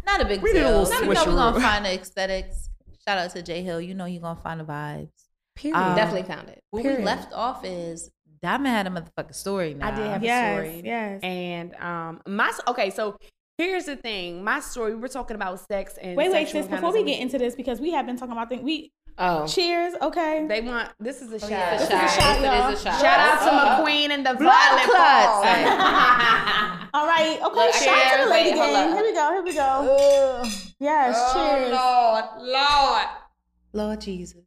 Not a big deal. We're going to find the aesthetics. Shout out to J. Hill. You know you're going to find the vibes. Period. Definitely found it. What we left off is Diamond had a motherfucking story now. I did have a story. Yes. And so here's the thing. My story, we were talking about sex and sis, before we get into this, because we have been talking about things. Cheers, okay. This is a shot. This is a shot. Shout out to McQueen and the Violet Clutch. All right, okay, shout out to the lady gang. Here we go. Ugh. Yes, cheers. Lord Jesus.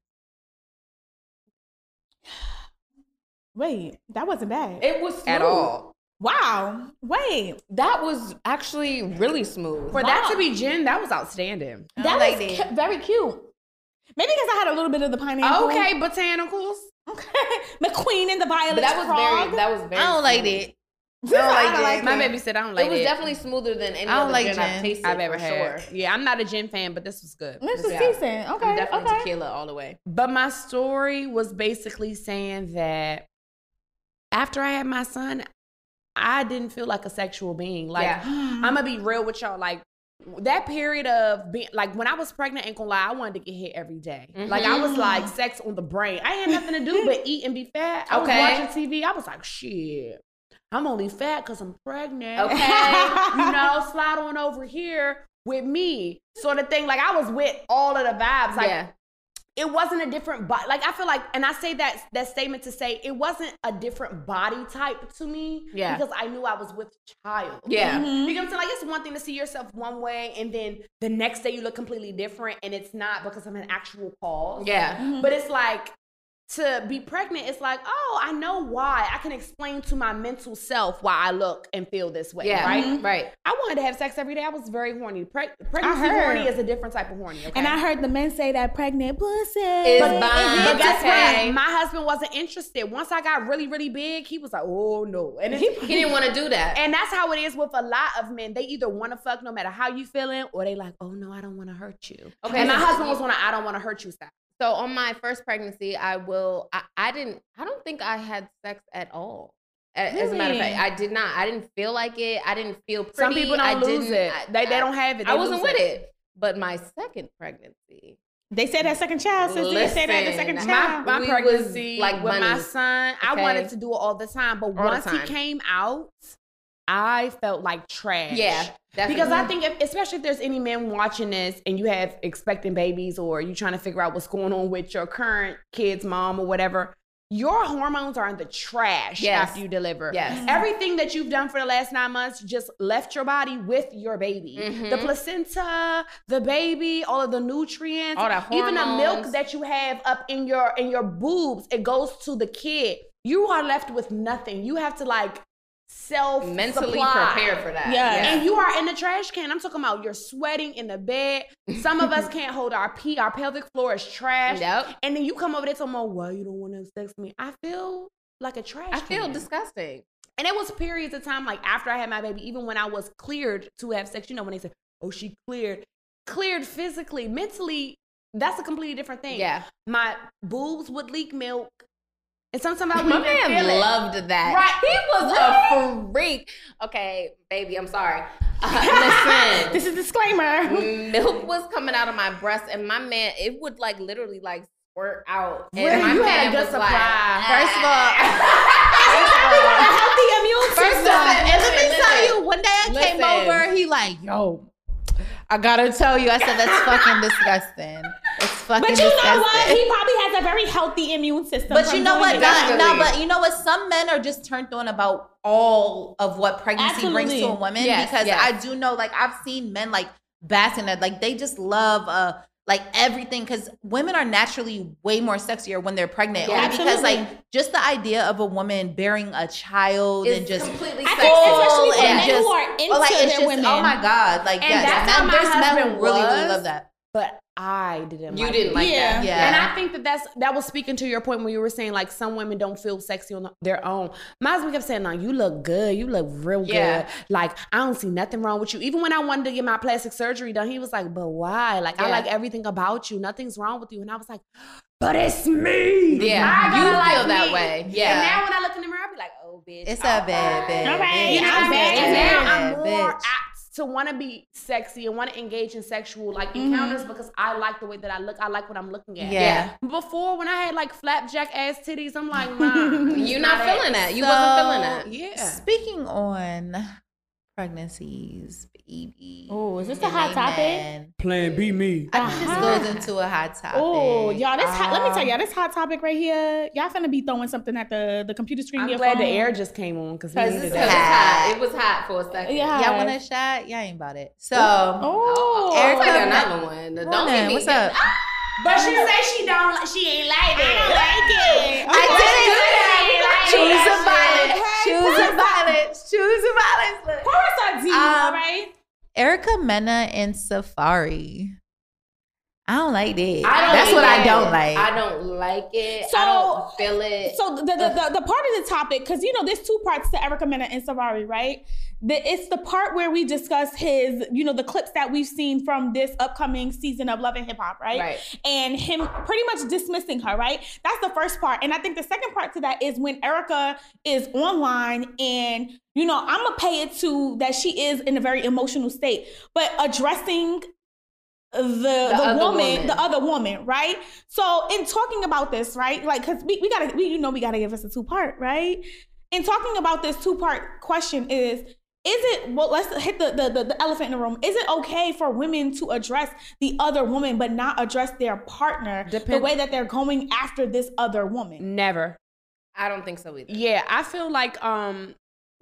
Wait, that wasn't bad. It was smooth. At all. Wow. Wait. That was actually really smooth. For that to be gin, that was outstanding. That was very cute. Maybe because I had a little bit of the pineapple. Okay, botanicals. Okay. McQueen and the Violet Clutch. That was very I don't like that. I don't like it. My baby said I don't like it. It was definitely smoother than any other gin I've tasted. I've ever had. Sure. Yeah, I'm not a gin fan, but this was good. This was decent. Okay. Definitely tequila all the way. But my story was basically saying that after I had my son, I didn't feel like a sexual being. Like, I'm gonna be real with y'all. Like, that period of being, like, when I was pregnant, ain't gonna lie, I wanted to get hit every day. Mm-hmm. Like, I was like, sex on the brain. I had nothing to do but eat and be fat. I was watching TV. I was like, shit, I'm only fat because I'm pregnant. Okay. You know, slide on over here with me, sort of thing. Like, I was with all of the vibes. Like, it wasn't a different body. Like, I feel like, and I say that statement to say it wasn't a different body type to me because I knew I was with child. Yeah. Mm-hmm. You know what I'm saying? Like, it's one thing to see yourself one way and then the next day you look completely different and it's not because of an actual cause. Yeah. Mm-hmm. But it's like, to be pregnant, it's like, oh, I know why. I can explain to my mental self why I look and feel this way, right? Mm-hmm. Right. I wanted to have sex every day. I was very horny. Pregnancy horny is a different type of horny, okay? And I heard the men say that pregnant pussy is bomb. But guess what? My husband wasn't interested. Once I got really, really big, he was like, oh, no. And he didn't want to do that. And that's how it is with a lot of men. They either want to fuck no matter how you feeling, or they like, oh, no, I don't want to hurt you. Okay. And my husband was on a I don't want to hurt you side. So on my first pregnancy, I don't think I had sex at all. As a matter of fact, I did not. I didn't feel like it. I didn't feel pretty. Some people don't lose it. They don't have it. I wasn't with it. But my second pregnancy. They said that second child. My pregnancy, like with my son, I wanted to do it all the time. But once he came out, I felt like trash. Yeah. Definitely. Because I think, especially if there's any men watching this and you have expecting babies or you trying to figure out what's going on with your current kid's mom or whatever, your hormones are in the trash after you deliver. Yes. Everything that you've done for the last 9 months just left your body with your baby. Mm-hmm. The placenta, the baby, all of the nutrients, all the hormones. Even the milk that you have up in your boobs, it goes to the kid. You are left with nothing. You have to mentally prepared for that. Yeah. And you are in the trash can. I'm talking about you're sweating in the bed. Some of us can't hold our pee. Our pelvic floor is trash. Nope. And then you come over there talking about, well, you don't want to have sex with me. I feel like a trash can. I feel disgusting. And it was periods of time, like after I had my baby, even when I was cleared to have sex, you know, when they said, oh, she cleared. Cleared physically, mentally, that's a completely different thing. Yeah. My boobs would leak milk. And sometimes I wouldn't even feel it. Loved that. Right. He was a freak. Okay, baby, I'm sorry. Listen. This is a disclaimer. Milk was coming out of my breast, and my man, it would literally squirt out. And really? You had a good supply. First of all, a healthy immune system. And let me tell you, one day I came over, he yo. I gotta tell you, I said, that's fucking disgusting. It's fucking disgusting. But you know what? He probably has a very healthy immune system. But you know what? But you know what? Some men are just turned on about all of what pregnancy brings to a woman. Yes, because I do know, I've seen men basking in it. They just love everything, because women are naturally way more sexier when they're pregnant. Yeah, because just the idea of a woman bearing a child is and just completely sexual, especially for men who are into their women. Oh my God, and that's how my husband really love that. But I didn't. You didn't like that. Yeah. And I think that was speaking to your point when you were saying like some women don't feel sexy on their own. Mine's we kept saying, "No, you look good. You look real good. Like I don't see nothing wrong with you." Even when I wanted to get my plastic surgery done, he was like, "But why? Like I like everything about you. Nothing's wrong with you." And I was like, "But it's me. Yeah, you feel that way. Yeah." And now when I look in the mirror, I be like, "Oh, bitch, it's a bad bitch. Okay, I'm bad. And now I'm more to want to be sexy and want to engage in sexual like encounters because I like the way that I look. I like what I'm looking at. Yeah. Before when I had like flapjack ass titties, I'm like, nah, you're not feeling that. You wasn't feeling that. Yeah. Speaking on pregnancies, baby. Oh, is this a hot topic? Plan B me. I think this goes into a hot topic. Oh, y'all, this hot. Let me tell y'all, this hot topic right here. Y'all finna be throwing something at the computer screen. I'm glad the air just came on because we needed that. It was hot for a second. Yeah. Y'all want a shot? Y'all ain't about it. So, Erica, another one. Don't get me. What's up? But she said she ain't like it. I don't like it. I didn't do that. Choose a violence. Choose a violence. Choose a violence. Course I do, right? Erica Mena and Safaree. I don't like that. That's what I don't like. I don't like it. So, I don't feel it. So the part of the topic, because you know, there's two parts to Erica Mena and Safaree, right? It's the part where we discuss his, you know, the clips that we've seen from this upcoming season of Love and Hip Hop, right? And him pretty much dismissing her, right? That's the first part. And I think the second part to that is when Erica is online and, you know, I'm going to pay it to that she is in a very emotional state, but addressing the other woman, right? So in talking about this, right? Like, cause we gotta give us a two-part, right? In talking about this two-part question is it, let's hit the elephant in the room. Is it okay for women to address the other woman, but not address their partner the way that they're going after this other woman? Never. I don't think so either. Yeah, I feel like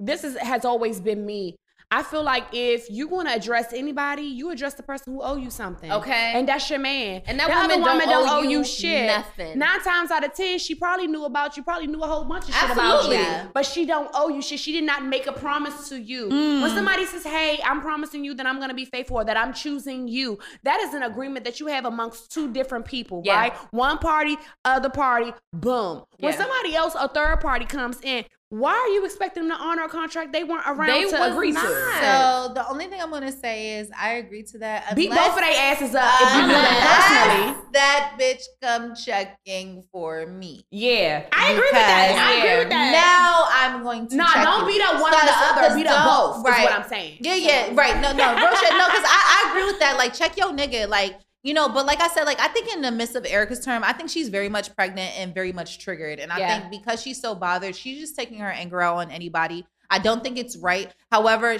this has always been me. I feel like if you're going to address anybody, you address the person who owe you something. Okay. And that's your man. And that woman don't owe you shit. Nothing. 9 times out of 10, she probably knew about you, probably knew a whole bunch of shit about you. But she don't owe you shit. She did not make a promise to you. Mm. When somebody says, hey, I'm promising you that I'm going to be faithful or that I'm choosing you, that is an agreement that you have amongst two different people, right? One party, other party, boom. Yeah. When somebody else, a third party comes in, why are you expecting them to honor a contract they weren't around to agree to? So the only thing I'm going to say is I agree to that. Beat both of their asses up if you do that personally. That bitch come checking for me. Yeah. I agree with that. I agree with that. Now I'm going to check don't beat up one or the other. Beat up both is what I'm saying. Yeah. Right. No. Rochelle, no, because I agree with that. Like, check your nigga. Like, you know, but like I said, like I think in the midst of Erica's term, I think she's very much pregnant and very much triggered. And I think because she's so bothered, she's just taking her anger out on anybody. I don't think it's right. However,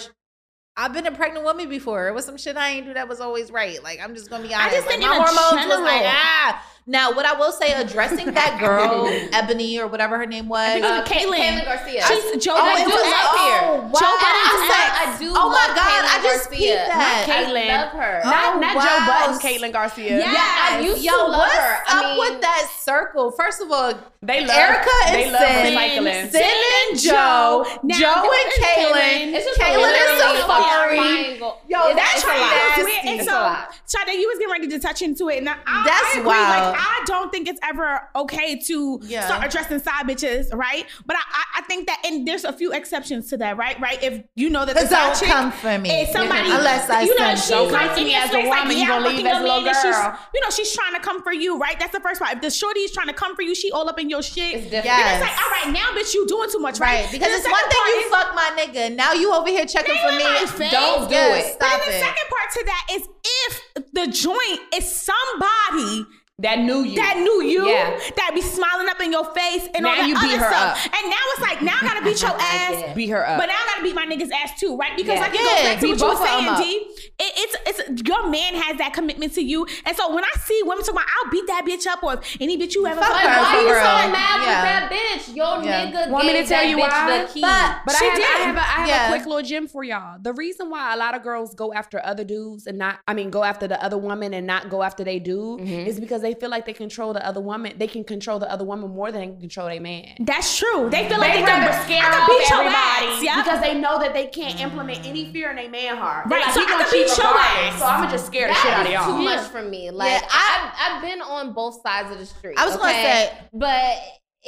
I've been a pregnant woman before. It was some shit I ain't do that was always right. Like, I'm just going to be honest. I just think my hormones was like, Now, what I will say, addressing that girl, Ebony or whatever her name was. Caitlyn Garcia. She's Joe Button. I just love Caitlyn. I love her. Not Joe Button, Caitlyn Garcia. Yeah, I used to love her. What's up with that circle? First of all, Erica and Sin and Joe. Joe and Caitlyn. Caitlyn is so fucking. Yo, that's right. And so, Chade, you was getting ready to touch into it. That's wild. I don't think it's ever okay to start addressing side bitches, right? But I think that, and there's a few exceptions to that, right? If you know that the side chick come for me, if somebody, unless I she comes to me as a woman, like, you gonna leave as a little girl. You know she's trying to come for you, right? That's the first part. If the shorty is trying to come for you, she all up in your shit. It's different. Yes. It's like, all right, now bitch, you doing too much, right? Because it's one thing you fuck my nigga, now you over here checking for me. Don't do it. Stop it. The second part to that is if the joint is somebody that knew you, that be smiling up in your face and now all that you beat her stuff. Up. And now it's like, now I gotta beat your ass. Beat her up. But now I gotta beat my nigga's ass too, right? Because like it goes back to what you were saying, D. It's your man has that commitment to you. And so when I see women talking about, I'll beat that bitch up, or if any bitch you ever fuck her. Why you so mad with that bitch? Your nigga want me to tell you why? The key. But I have a quick little gem for y'all. The reason why a lot of girls go after other dudes and not, I mean, go after the other woman and not go after they dude is because they feel like they control the other woman. They can control the other woman more than they can control their man. That's true. They feel like they can scare off everybody because they know that they can't implement any fear in their man heart. Right. Like, so I could beat your ass. So I'm gonna just scare the shit out of y'all. Too much for me. Like I've been on both sides of the street. I was gonna say, but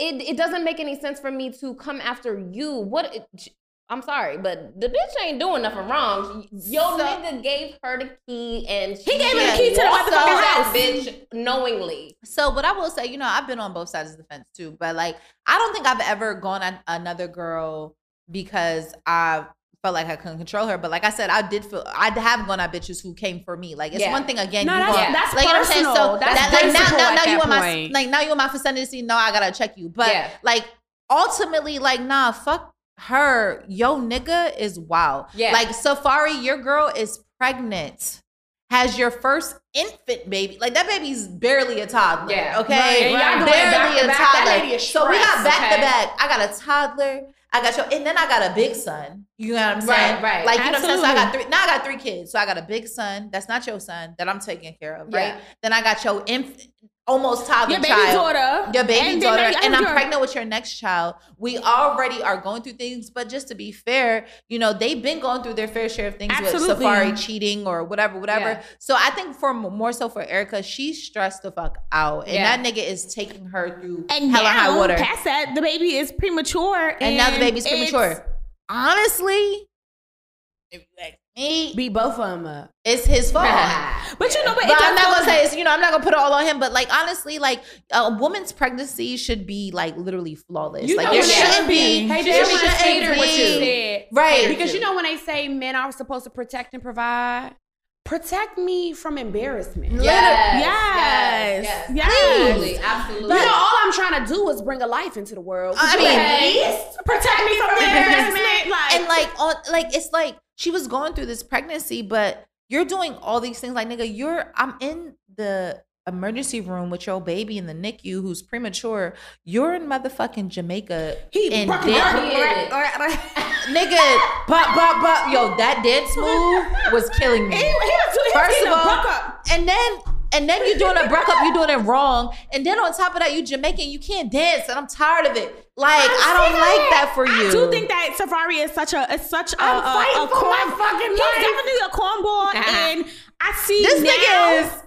it doesn't make any sense for me to come after you. I'm sorry, but the bitch ain't doing nothing wrong. Yo, nigga gave her the key and he gave her the key to the motherfucking house, bitch, knowingly. So, but I will say, you know, I've been on both sides of the fence too, but like, I don't think I've ever gone at another girl because I felt like I couldn't control her. But like I said, I have gone at bitches who came for me. Like, it's one thing again. No, that's like, personal. You know what I'm saying? So that's now you in my vicinity. No, I gotta check you. But like, ultimately, like, nah, fuck her. Yo nigga is wild. Yeah. Like Safaree, your girl is pregnant, has your first infant baby. Like that baby's barely a toddler. Yeah. Okay. Right. Barely a toddler. So we got back to back. I got a toddler. I got and then I got a big son. You know what I'm saying? Right. Like, you know what I'm saying? So I got three kids. So I got a big son. That's not your son that I'm taking care of. Right. Yeah. Then I got your infant. Almost toddler child. Your baby daughter. And I'm pregnant with your next child. We already are going through things, but just to be fair, you know, they've been going through their fair share of things with Safaree cheating or whatever. Yeah. So I think more so for Erica, she's stressed the fuck out. And that nigga is taking her through high water. Past that, the baby is premature. And now the baby's premature. Honestly, beat both of them up. It's his fault. But you know, but I'm not gonna say it's, you know, I'm not gonna put it all on him, but like honestly, like a woman's pregncy should be like literally flawless. You like there shouldn't be. Hey, there shouldn't be. What you said. Right. Because you know when they say men are supposed to protect and provide? Protect me from embarrassment. Yes. Absolutely. Absolutely. You know, all I'm trying to do is bring a life into the world. Protect me from embarrassment. It's like she was going through this pregnancy, but you're doing all these things. Like, nigga, I'm in the emergency room with your baby in the NICU who's premature. You're in motherfucking Jamaica. Nigga, yo, that dance move was killing me. First of all, and then you're doing a break up, you're doing it wrong. And then on top of that, you Jamaican, you can't dance, and I'm tired of it. Like, I don't like that for you. I do think that Safaree is such a I'm fighting for my fucking life. He's definitely a cornball, and I see this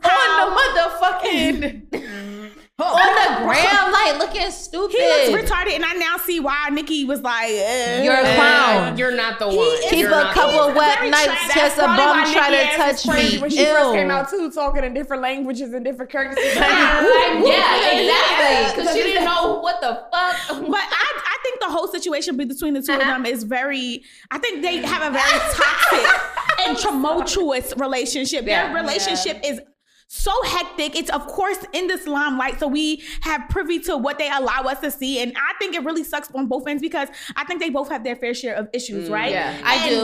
nigga is on the motherfucking on the ground, like looking stupid. He looks retarded, and I now see why Nikki was like, "You're a clown. You're not the one." Keep a couple of wet nights, just a bum try to touch me. When she first came out too, talking in different languages and different characters. Exactly. Because she didn't know what the fuck. But I think the whole situation between the two of them is very. I think they have a very toxic and tumultuous relationship. Their relationship is so hectic. It's of course in this limelight, so we have privy to what they allow us to see, and I think it really sucks on both ends because I think they both have their fair share of issues, right? Yeah, And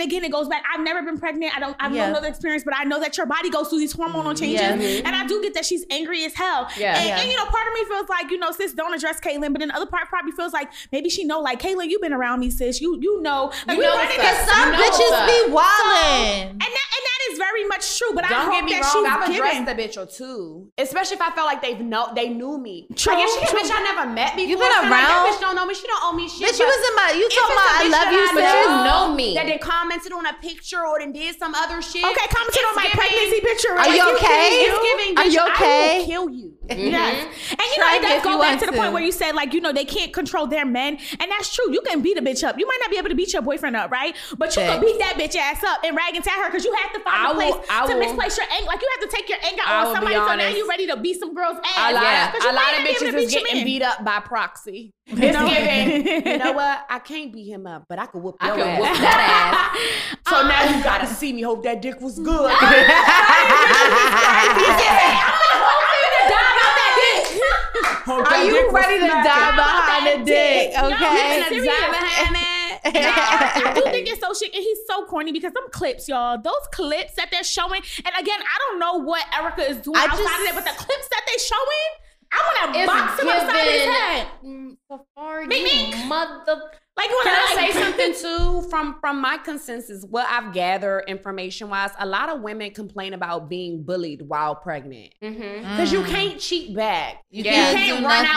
again, it goes back. I've never been pregnant. I don't know the experience, but I know that your body goes through these hormonal changes, and I do get that she's angry as hell. Yeah, and you know, part of me feels like, you know, sis, don't address Caitlyn, but then the other part probably feels like maybe she know, like, Caitlyn, you've been around me, sis. You know, like, you know, because some bitches be wildin', and that is very much true, but don't get me wrong. I've addressed the bitch or two, especially if I felt like they knew me. True. Like if she's a bitch I never met before, you been around. Like, that bitch don't know me. She don't owe me shit. Bitch, you was in my. You told my I love you, but you know me. That they commented on a picture or then did some other shit. Okay, commented on my pregnancy picture. Are you okay? It's giving. Are you okay? I will kill you. Yes. And you know, that goes back to the point where you said, like, you know, they can't control their men, and that's true. You can beat a bitch up. You might not be able to beat your boyfriend up, right? But you can beat that bitch ass up and rag and tag her because you have to find a place. To misplace your anger, like you have to take your anger on somebody, so now you ready to beat some girl's ass. A lot of bitches is getting beat up by proxy. It's giving. You know what? I can't beat him up, but I could whoop your ass. Whoop that ass. So now you gotta see me. Hope that dick was good. Are you ready to die behind the dick? Okay. You die behind that. No, I do think it's so chic, and he's so corny because them clips, y'all, those clips that they're showing, and again, I don't know what Erica is doing outside of it, but the clips that they showing, I want to box him upside his head. Safaree, motherfucker. Like, when Can I say something too? From my consensus, what I've gathered information-wise, a lot of women complain about being bullied while pregnant. Because you can't cheat back. You can't run out and be like,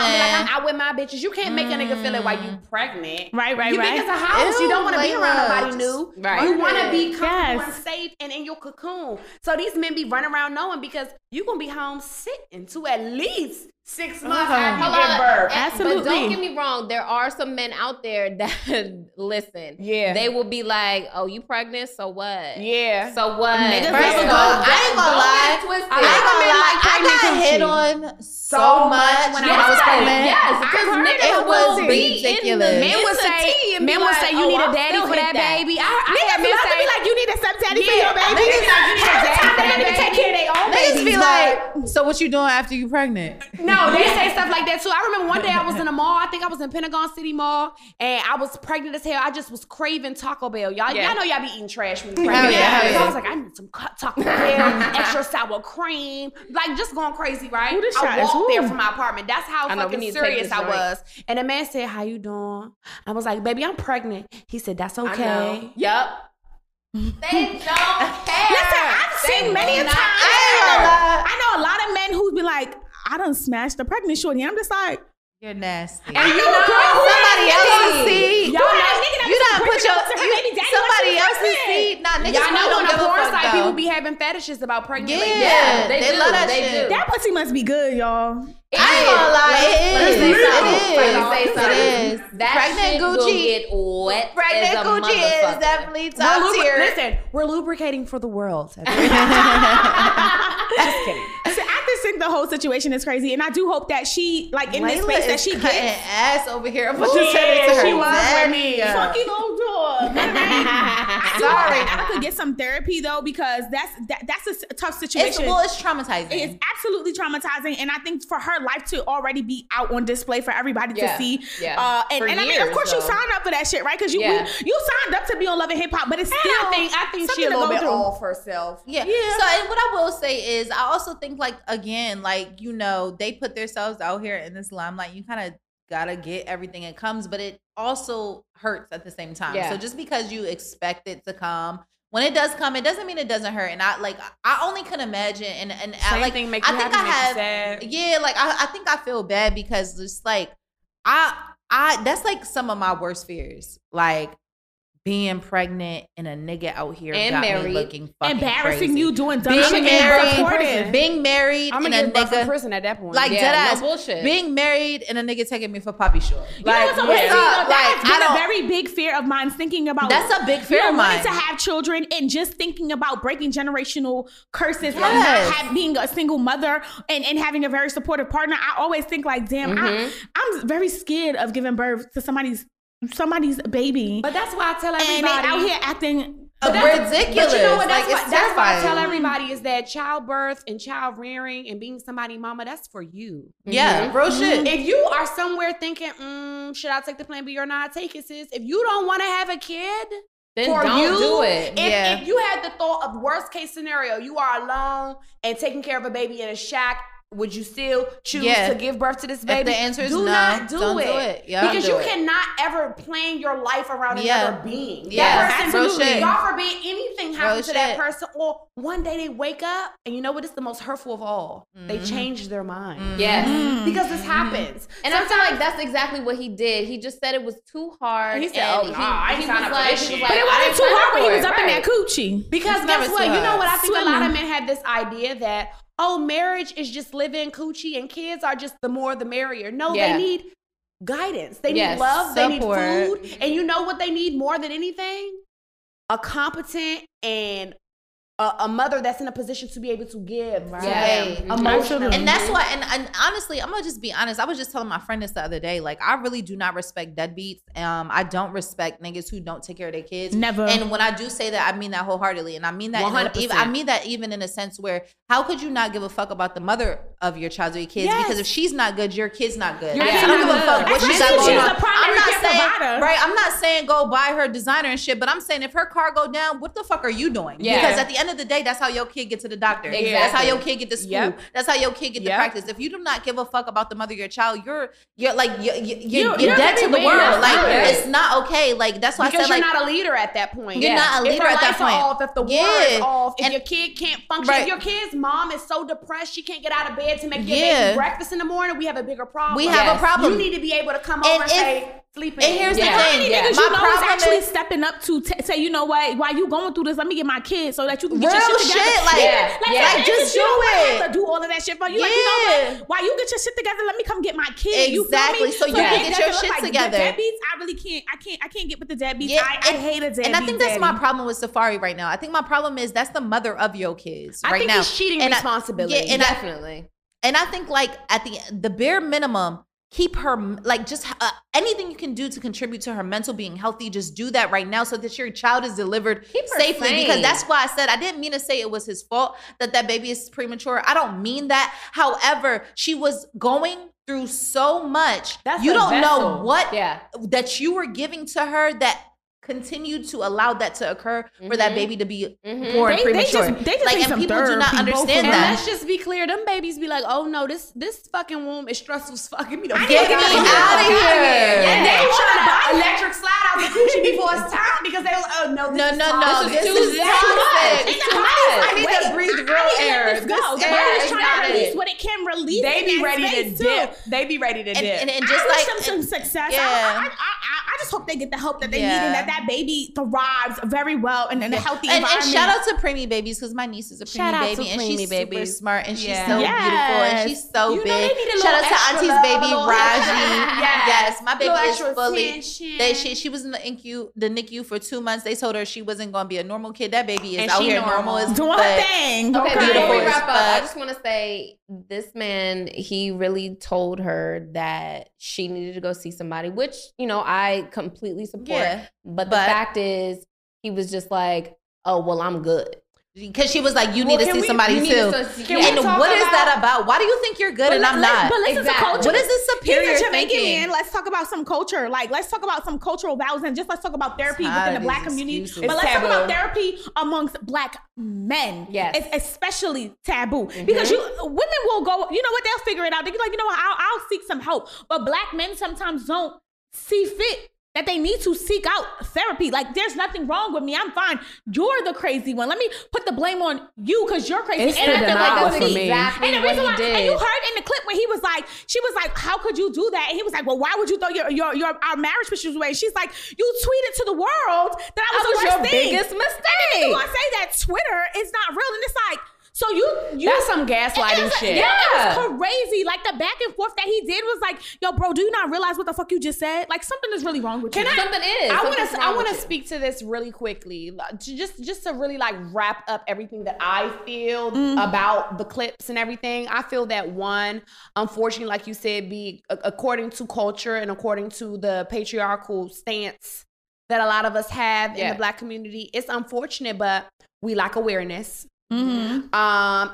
I'm out with my bitches. You can't make a nigga feel it while you pregnant. Right. You think it's a house. You don't want to be around nobody new. Right. You want to be comfortable and safe and in your cocoon. So these men be running around knowing, because you're going to be home sitting to at least 6 months after birth. Absolutely. But don't get me wrong. There are some men out there that listen. Yeah. They will be like, "Oh, you pregnant? So what? Yeah. So what?" Niggas, I ain't gonna lie. I got hit on so much when I was pregnant. Yes, because niggas will be ridiculous. Men would say, "You need a daddy for that baby." Niggas be like, "You need a stepdaddy for your baby." Niggas like, "You need a daddy for that baby." Take care of their own baby. Niggas be like, "So what you doing after you pregnant?" No, they say stuff like that too. I remember one day I was in a mall. I think I was in Pentagon City Mall, and I was pregnant as hell. I just was craving Taco Bell. Y'all know y'all be eating trash when you're pregnant. So I was like, I need some Taco Bell, extra sour cream, like just going crazy, right? Ooh, I walked there from my apartment. That's how fucking serious I was. And the man said, "How you doing?" I was like, "Baby, I'm pregnant." He said, "That's okay." Yep. They don't care. Listen, I've seen many a time. I know a lot of men who be like, "I done smashed the pregnant shorty." I'm just like, you're nasty. And I you know, girl, somebody else's seed. You done put your somebody else's seed. Nah, niggas. Y'all know on the porn side, people be having fetishes about pregnant ladies. Yeah, they do. Love that shit. That pussy must be good, y'all. I ain't gonna lie, it is. Pregnant Gucci will get wet. Pregnant Gucci is definitely top tier. Listen, we're lubricating for the world. Just kidding. Think the whole situation is crazy, and I do hope that she, like, in this space that she gets ass over here. She was with me, fucking old dog. Sorry, I could get some therapy though, because that's a tough situation. It's traumatizing. It's absolutely traumatizing, and I think for her life to already be out on display for everybody to see. Yeah. And years, I mean, of course, you signed up for that shit, right? Because you signed up to be on Love and Hip Hop, but it's still. I think she a little bit off herself. Yeah. So, and what I will say is, I also think, like, again, like, you know, they put themselves out here in this limelight. You kind of gotta get everything that comes, but it also hurts at the same time. Yeah. So just because you expect it to come, when it does come, it doesn't mean it doesn't hurt. And I only can imagine. And I, like, thing makes I think happy, I have, sad. Yeah, like I think I feel bad, because it's like I that's like some of my worst fears, like being pregnant and a nigga out here and got married, me looking fucking embarrassing crazy. You doing dumb shit. Being married I'm and a nigga person at that point. Like, deadass. No bullshit. Being married and a nigga taking me for poppy short. Like, you know what's up? That's been a very big fear of mine. Thinking about that's a big fear of mine. Wanting to have children and just thinking about breaking generational curses from not being a single mother and having a very supportive partner. I always think like, damn, I'm very scared of giving birth to somebody's baby. But that's why I tell everybody, and they out here acting ridiculous. But you know what? That's why I tell everybody is that childbirth and child rearing and being somebody's mama, that's for you. Yeah, real shit. If you are somewhere thinking, should I take the plan B or not? Take it, sis. If you don't want to have a kid, then don't do it. If you had the thought of worst case scenario, you are alone and taking care of a baby in a shack, would you still choose to give birth to this baby? If the answer is no, don't do it. Yeah, because you cannot ever plan your life around another being. Yeah, that person, absolutely. God forbid anything happens to that person, or one day they wake up and you know what? It's the most hurtful of all. Mm-hmm. They change their mind. Mm-hmm. Yes, because this happens. And I feel like that's exactly what he did. He just said it was too hard. And he said, "Oh, I ain't signed up for this shit." But it wasn't too hard when he was up in that coochie. Because guess what? You know what? I think a lot of men have this idea that, oh, marriage is just living coochie and kids are just the more the merrier. No, they need guidance. They need love. Support. They need food. And you know what they need more than anything? A competent and a mother that's in a position to be able to give. Right. Emotionally. And that's why, and honestly, I'm going to just be honest. I was just telling my friend this the other day. Like, I really do not respect deadbeats. I don't respect niggas who don't take care of their kids. Never. And when I do say that, I mean that wholeheartedly. And I mean that 100%. I mean that even in a sense where, how could you not give a fuck about the mother of your child or your kids, because if she's not good, your kid's not good. I don't give a fuck what she's got going on. I'm not saying go buy her designer and shit, but I'm saying if her car go down, what the fuck are you doing? Yeah. Because at the end of the day, that's how your kid get to the doctor. Exactly. That's how your kid get to school. Yep. That's how your kid get to practice. If you do not give a fuck about the mother of your child, you're dead to the world. Like it's not okay. Like that's why I said, like, you're not a leader at that point. You're not a leader at that point. Off, if the war is off, if your kid can't function, if your kid's mom is so depressed she can't get out of bed to make your baby breakfast in the morning, we have a bigger problem. You need to be able to come over and say, sleeping. And here's the thing, my problem is actually stepping up to say, you know what, while you going through this, let me get my kids so that you can get your shit together. Like just do it. You don't have to do all of that shit for you. Like, you know what, while you get your shit together, let me come get my kids. Exactly. So you can get your shit together. Deadbeats, I really can't. I can't get with the deadbeats. I hate a deadbeat. And I think that's my problem with Safaree right now. I think my problem is that's the mother of your kids right now. I think he's cheating responsibility. Definitely. And I think, like, at the bare minimum, keep her, like, just anything you can do to contribute to her mental being healthy, just do that right now so that your child is delivered safely. Because that's why I said, I didn't mean to say it was his fault that baby is premature. I don't mean that. However, she was going through so much. You don't know what that you were giving to her that continue to allow that to occur for that baby to be born premature. They just like, and people do not understand that. And let's just be clear, them babies be like, oh no, this fucking womb is stressful as fuck. Get me out of here. And they try to buy electric slide out the coochie before it's time because they like, oh no, this is toxic. It's too much. I need to breathe real air. The body's trying to release what it can release. They be ready to dip. And just like, I wish them some success. I just hope they get the help that they need and that baby thrives very well in a healthy environment. And shout out to preemie babies, because my niece is a preemie baby and she's super smart and she's so beautiful and she's so big. Shout out to Auntie's baby Raji. Yes, my baby is fully. She was in the NICU for 2 months. They told her she wasn't going to be a normal kid. That baby is out here normal as doing her thing. Okay, before we wrap up, I just want to say this man, he really told her that she needed to go see somebody, which, you know, I completely support. Yeah. But the fact is, he was just like, oh, well, I'm good. Because she was like, you need to see somebody too. And what is that about? Why do you think you're good and I'm not? But listen, what is this superior thinking? Let's talk about some culture. Like, let's talk about some cultural values and just let's talk about therapy within the Black community. But let's talk about therapy amongst Black men. Yes. It's especially taboo. Because women will go, you know what, they'll figure it out. They'll be like, you know what, I'll seek some help. But Black men sometimes don't see fit that they need to seek out therapy. Like, there's nothing wrong with me. I'm fine. You're the crazy one. Let me put the blame on you because you're crazy. It's and like me. Exactly. And the reason why, and you heard in the clip where he was like, she was like, how could you do that? And he was like, well, why would you throw our marriage pictures away? She's like, you tweeted to the world that I was your biggest mistake. And I say that Twitter is not real, and it's like, so that's some gaslighting shit. Yeah, it was crazy. Like, the back and forth that he did was like, yo, bro, do you not realize what the fuck you just said? Like, something is really wrong with you. I want to speak to this really quickly, just to really like wrap up everything that I feel about the clips and everything. I feel that one, unfortunately, like you said, according to culture and according to the patriarchal stance that a lot of us have in the Black community, it's unfortunate, but we lack awareness. Mm-hmm.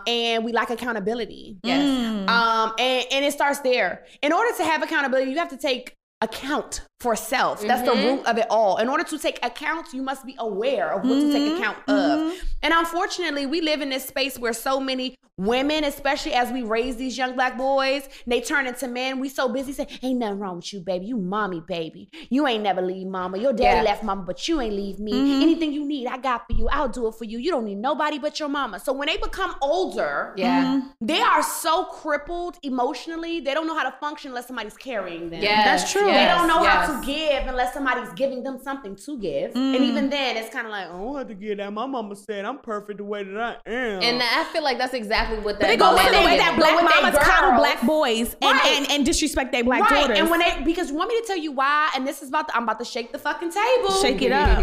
And we lack accountability. Yes. And it starts there. In order to have accountability, you have to take account for self. That's the root of it all. In order to take account, you must be aware of what to take account of. And unfortunately, we live in this space where so many women, especially as we raise these young Black boys, and they turn into men, we so busy saying, ain't nothing wrong with you, baby. You mommy, baby. You ain't never leave mama. Your daddy left mama, but you ain't leave me. Anything you need, I got for you. I'll do it for you. You don't need nobody but your mama. So when they become older, they are so crippled emotionally, they don't know how to function unless somebody's carrying them. Yes. That's true. Yes. They don't know how to give unless somebody's giving them something to give. And even then, it's kind of like, I don't have to give that. My mama said I'm perfect the way that I am. And I feel like that's exactly what that is. They go to the way that Black mamas coddle Black boys and disrespect their Black daughters. And when because you want me to tell you why, and this is I'm about to shake the fucking table. Shake it up.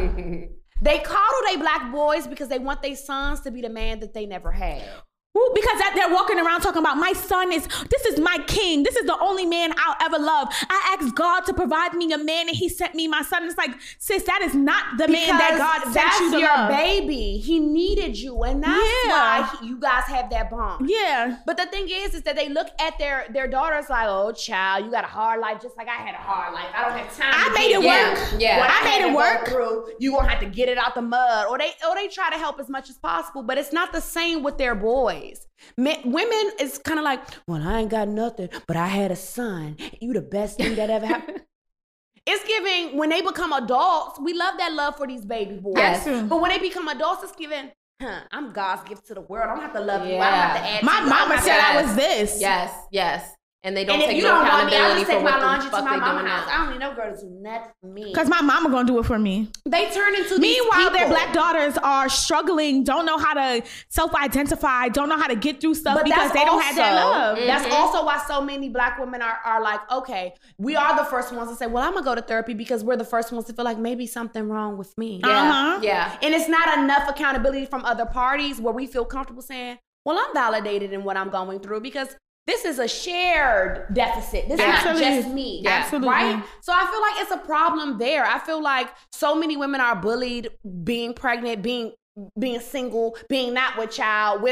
They coddle their Black boys because they want their sons to be the man that they never had. Woo, because they're walking around talking about my son is, this is my king. This is the only man I'll ever love. I asked God to provide me a man and he sent me my son. It's like, sis, that is not the man that God sent you to love. That's your baby. He needed you. And that's why you guys have that bond. Yeah. But the thing is that they look at their daughters like, oh, child, you got a hard life just like I had a hard life. I don't have time. I made it work. Yeah. I made it work. Through, you won't have to get it out the mud. Or they try to help as much as possible, but it's not the same with their boys. Women is kind of like, well, I ain't got nothing, but I had a son. You the best thing that ever happened. It's giving, when they become adults, we love that love for these baby boys. Yes. But when they become adults, it's giving, I'm God's gift to the world. I don't have to love you. I don't have to add to you. My mama said I was this. Yes, yes. And they don't take no accountability for what the fuck they do now. I don't need no girl to do nothing for me. Because my mama gonna do it for me. They turn into these people. Meanwhile, their black daughters are struggling, don't know how to self-identify, don't know how to get through stuff because they don't have that love. Mm-hmm. That's also why so many black women are like, okay, we are the first ones to say, well, I'm gonna go to therapy because we're the first ones to feel like maybe something wrong with me. Yeah, yeah. And it's not enough accountability from other parties where we feel comfortable saying, well, I'm validated in what I'm going through because this is a shared deficit. This Absolutely. Is not just me. Yeah. Absolutely. Right? So I feel like it's a problem there. I feel like so many women are bullied being pregnant, being single, being not with child,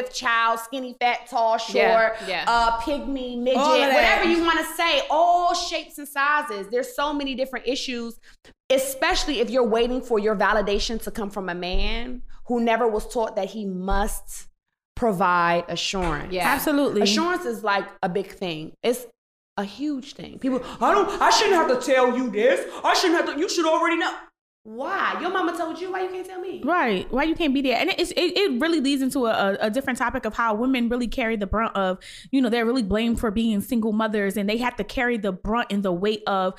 skinny, fat, tall, short, pygmy, midget, whatever you want to say, all shapes and sizes. There's so many different issues, especially if you're waiting for your validation to come from a man who never was taught that he must provide assurance. Yeah, absolutely. Assurance is like a big thing. It's a huge thing. People, I shouldn't have to tell you this. I shouldn't have to, you should already know. Why? Your mama told you, why you can't tell me? Right, why you can't be there? And it really leads into a different topic of how women really carry the brunt of, you know, they're really blamed for being single mothers and they have to carry the brunt and the weight of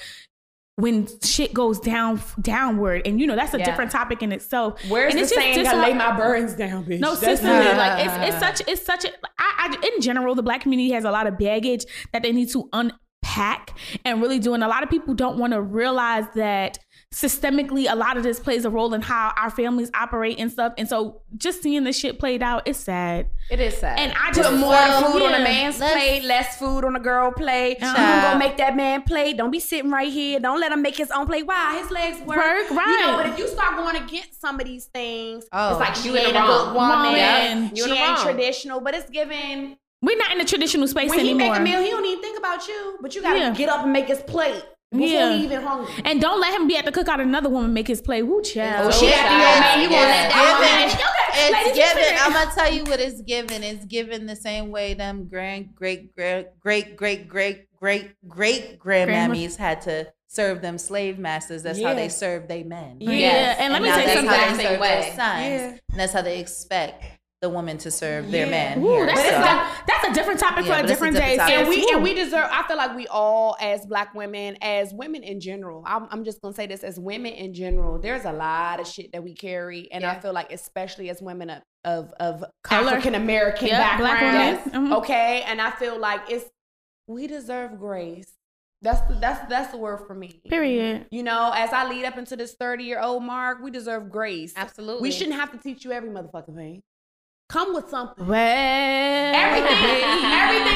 when shit goes downward, and you know that's a different topic in itself. Where's and it's the just, saying? Gotta lay my burdens down, bitch. No, seriously, like it's such. I in general, the black community has a lot of baggage that they need to unpack and really do. And a lot of people don't want to realize that systemically, a lot of this plays a role in how our families operate and stuff. And so, just seeing this shit played out, it's sad. It is sad. And I just put more food on a man's plate, less food on a girl plate. You gonna make that man play. Don't be sitting right here. Don't let him make his own play. Why? His legs work. Right. You know, but if you start going against some of these things, it's like she ain't a good woman. Yeah. She ain't traditional. But it's giving. We're not in the traditional space anymore. When he make a meal, he don't even think about you. But you gotta get up and make his plate. Before he even hungry. And don't let him be at the cookout another woman make his play. Woo, child. Oh, she after your man. You won't let that woman. It's given. I'm going to tell you what it's given. It's given the same way them great grandmammies had to serve them slave masters. That's how they serve their men. Yeah. And let me tell you something. That's how they serve their sons. And that's how they expect the woman to serve their man. Ooh, that's a different topic for a different day. And we deserve, I feel like we all as black women, as women in general, I'm just gonna say this, as women in general, there's a lot of shit that we carry. And I feel like especially as women of African-American background, okay? And I feel like we deserve grace. That's the word for me. Period. You know, as I lead up into this 30-year-old mark, we deserve grace. Absolutely. We shouldn't have to teach you every motherfucking thing. Come with something. Well, everything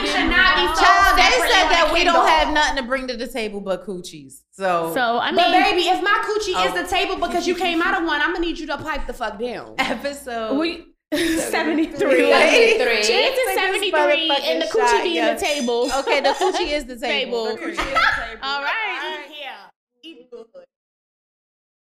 should not be so separate. They said that we don't have nothing to bring to the table but coochies. So I mean, but baby, if my coochie is the table because you came out of one, I'm gonna need you to pipe the fuck down. Episode 73. Chance is 73, and the coochie be in the table. Okay, the coochie is the table. All right.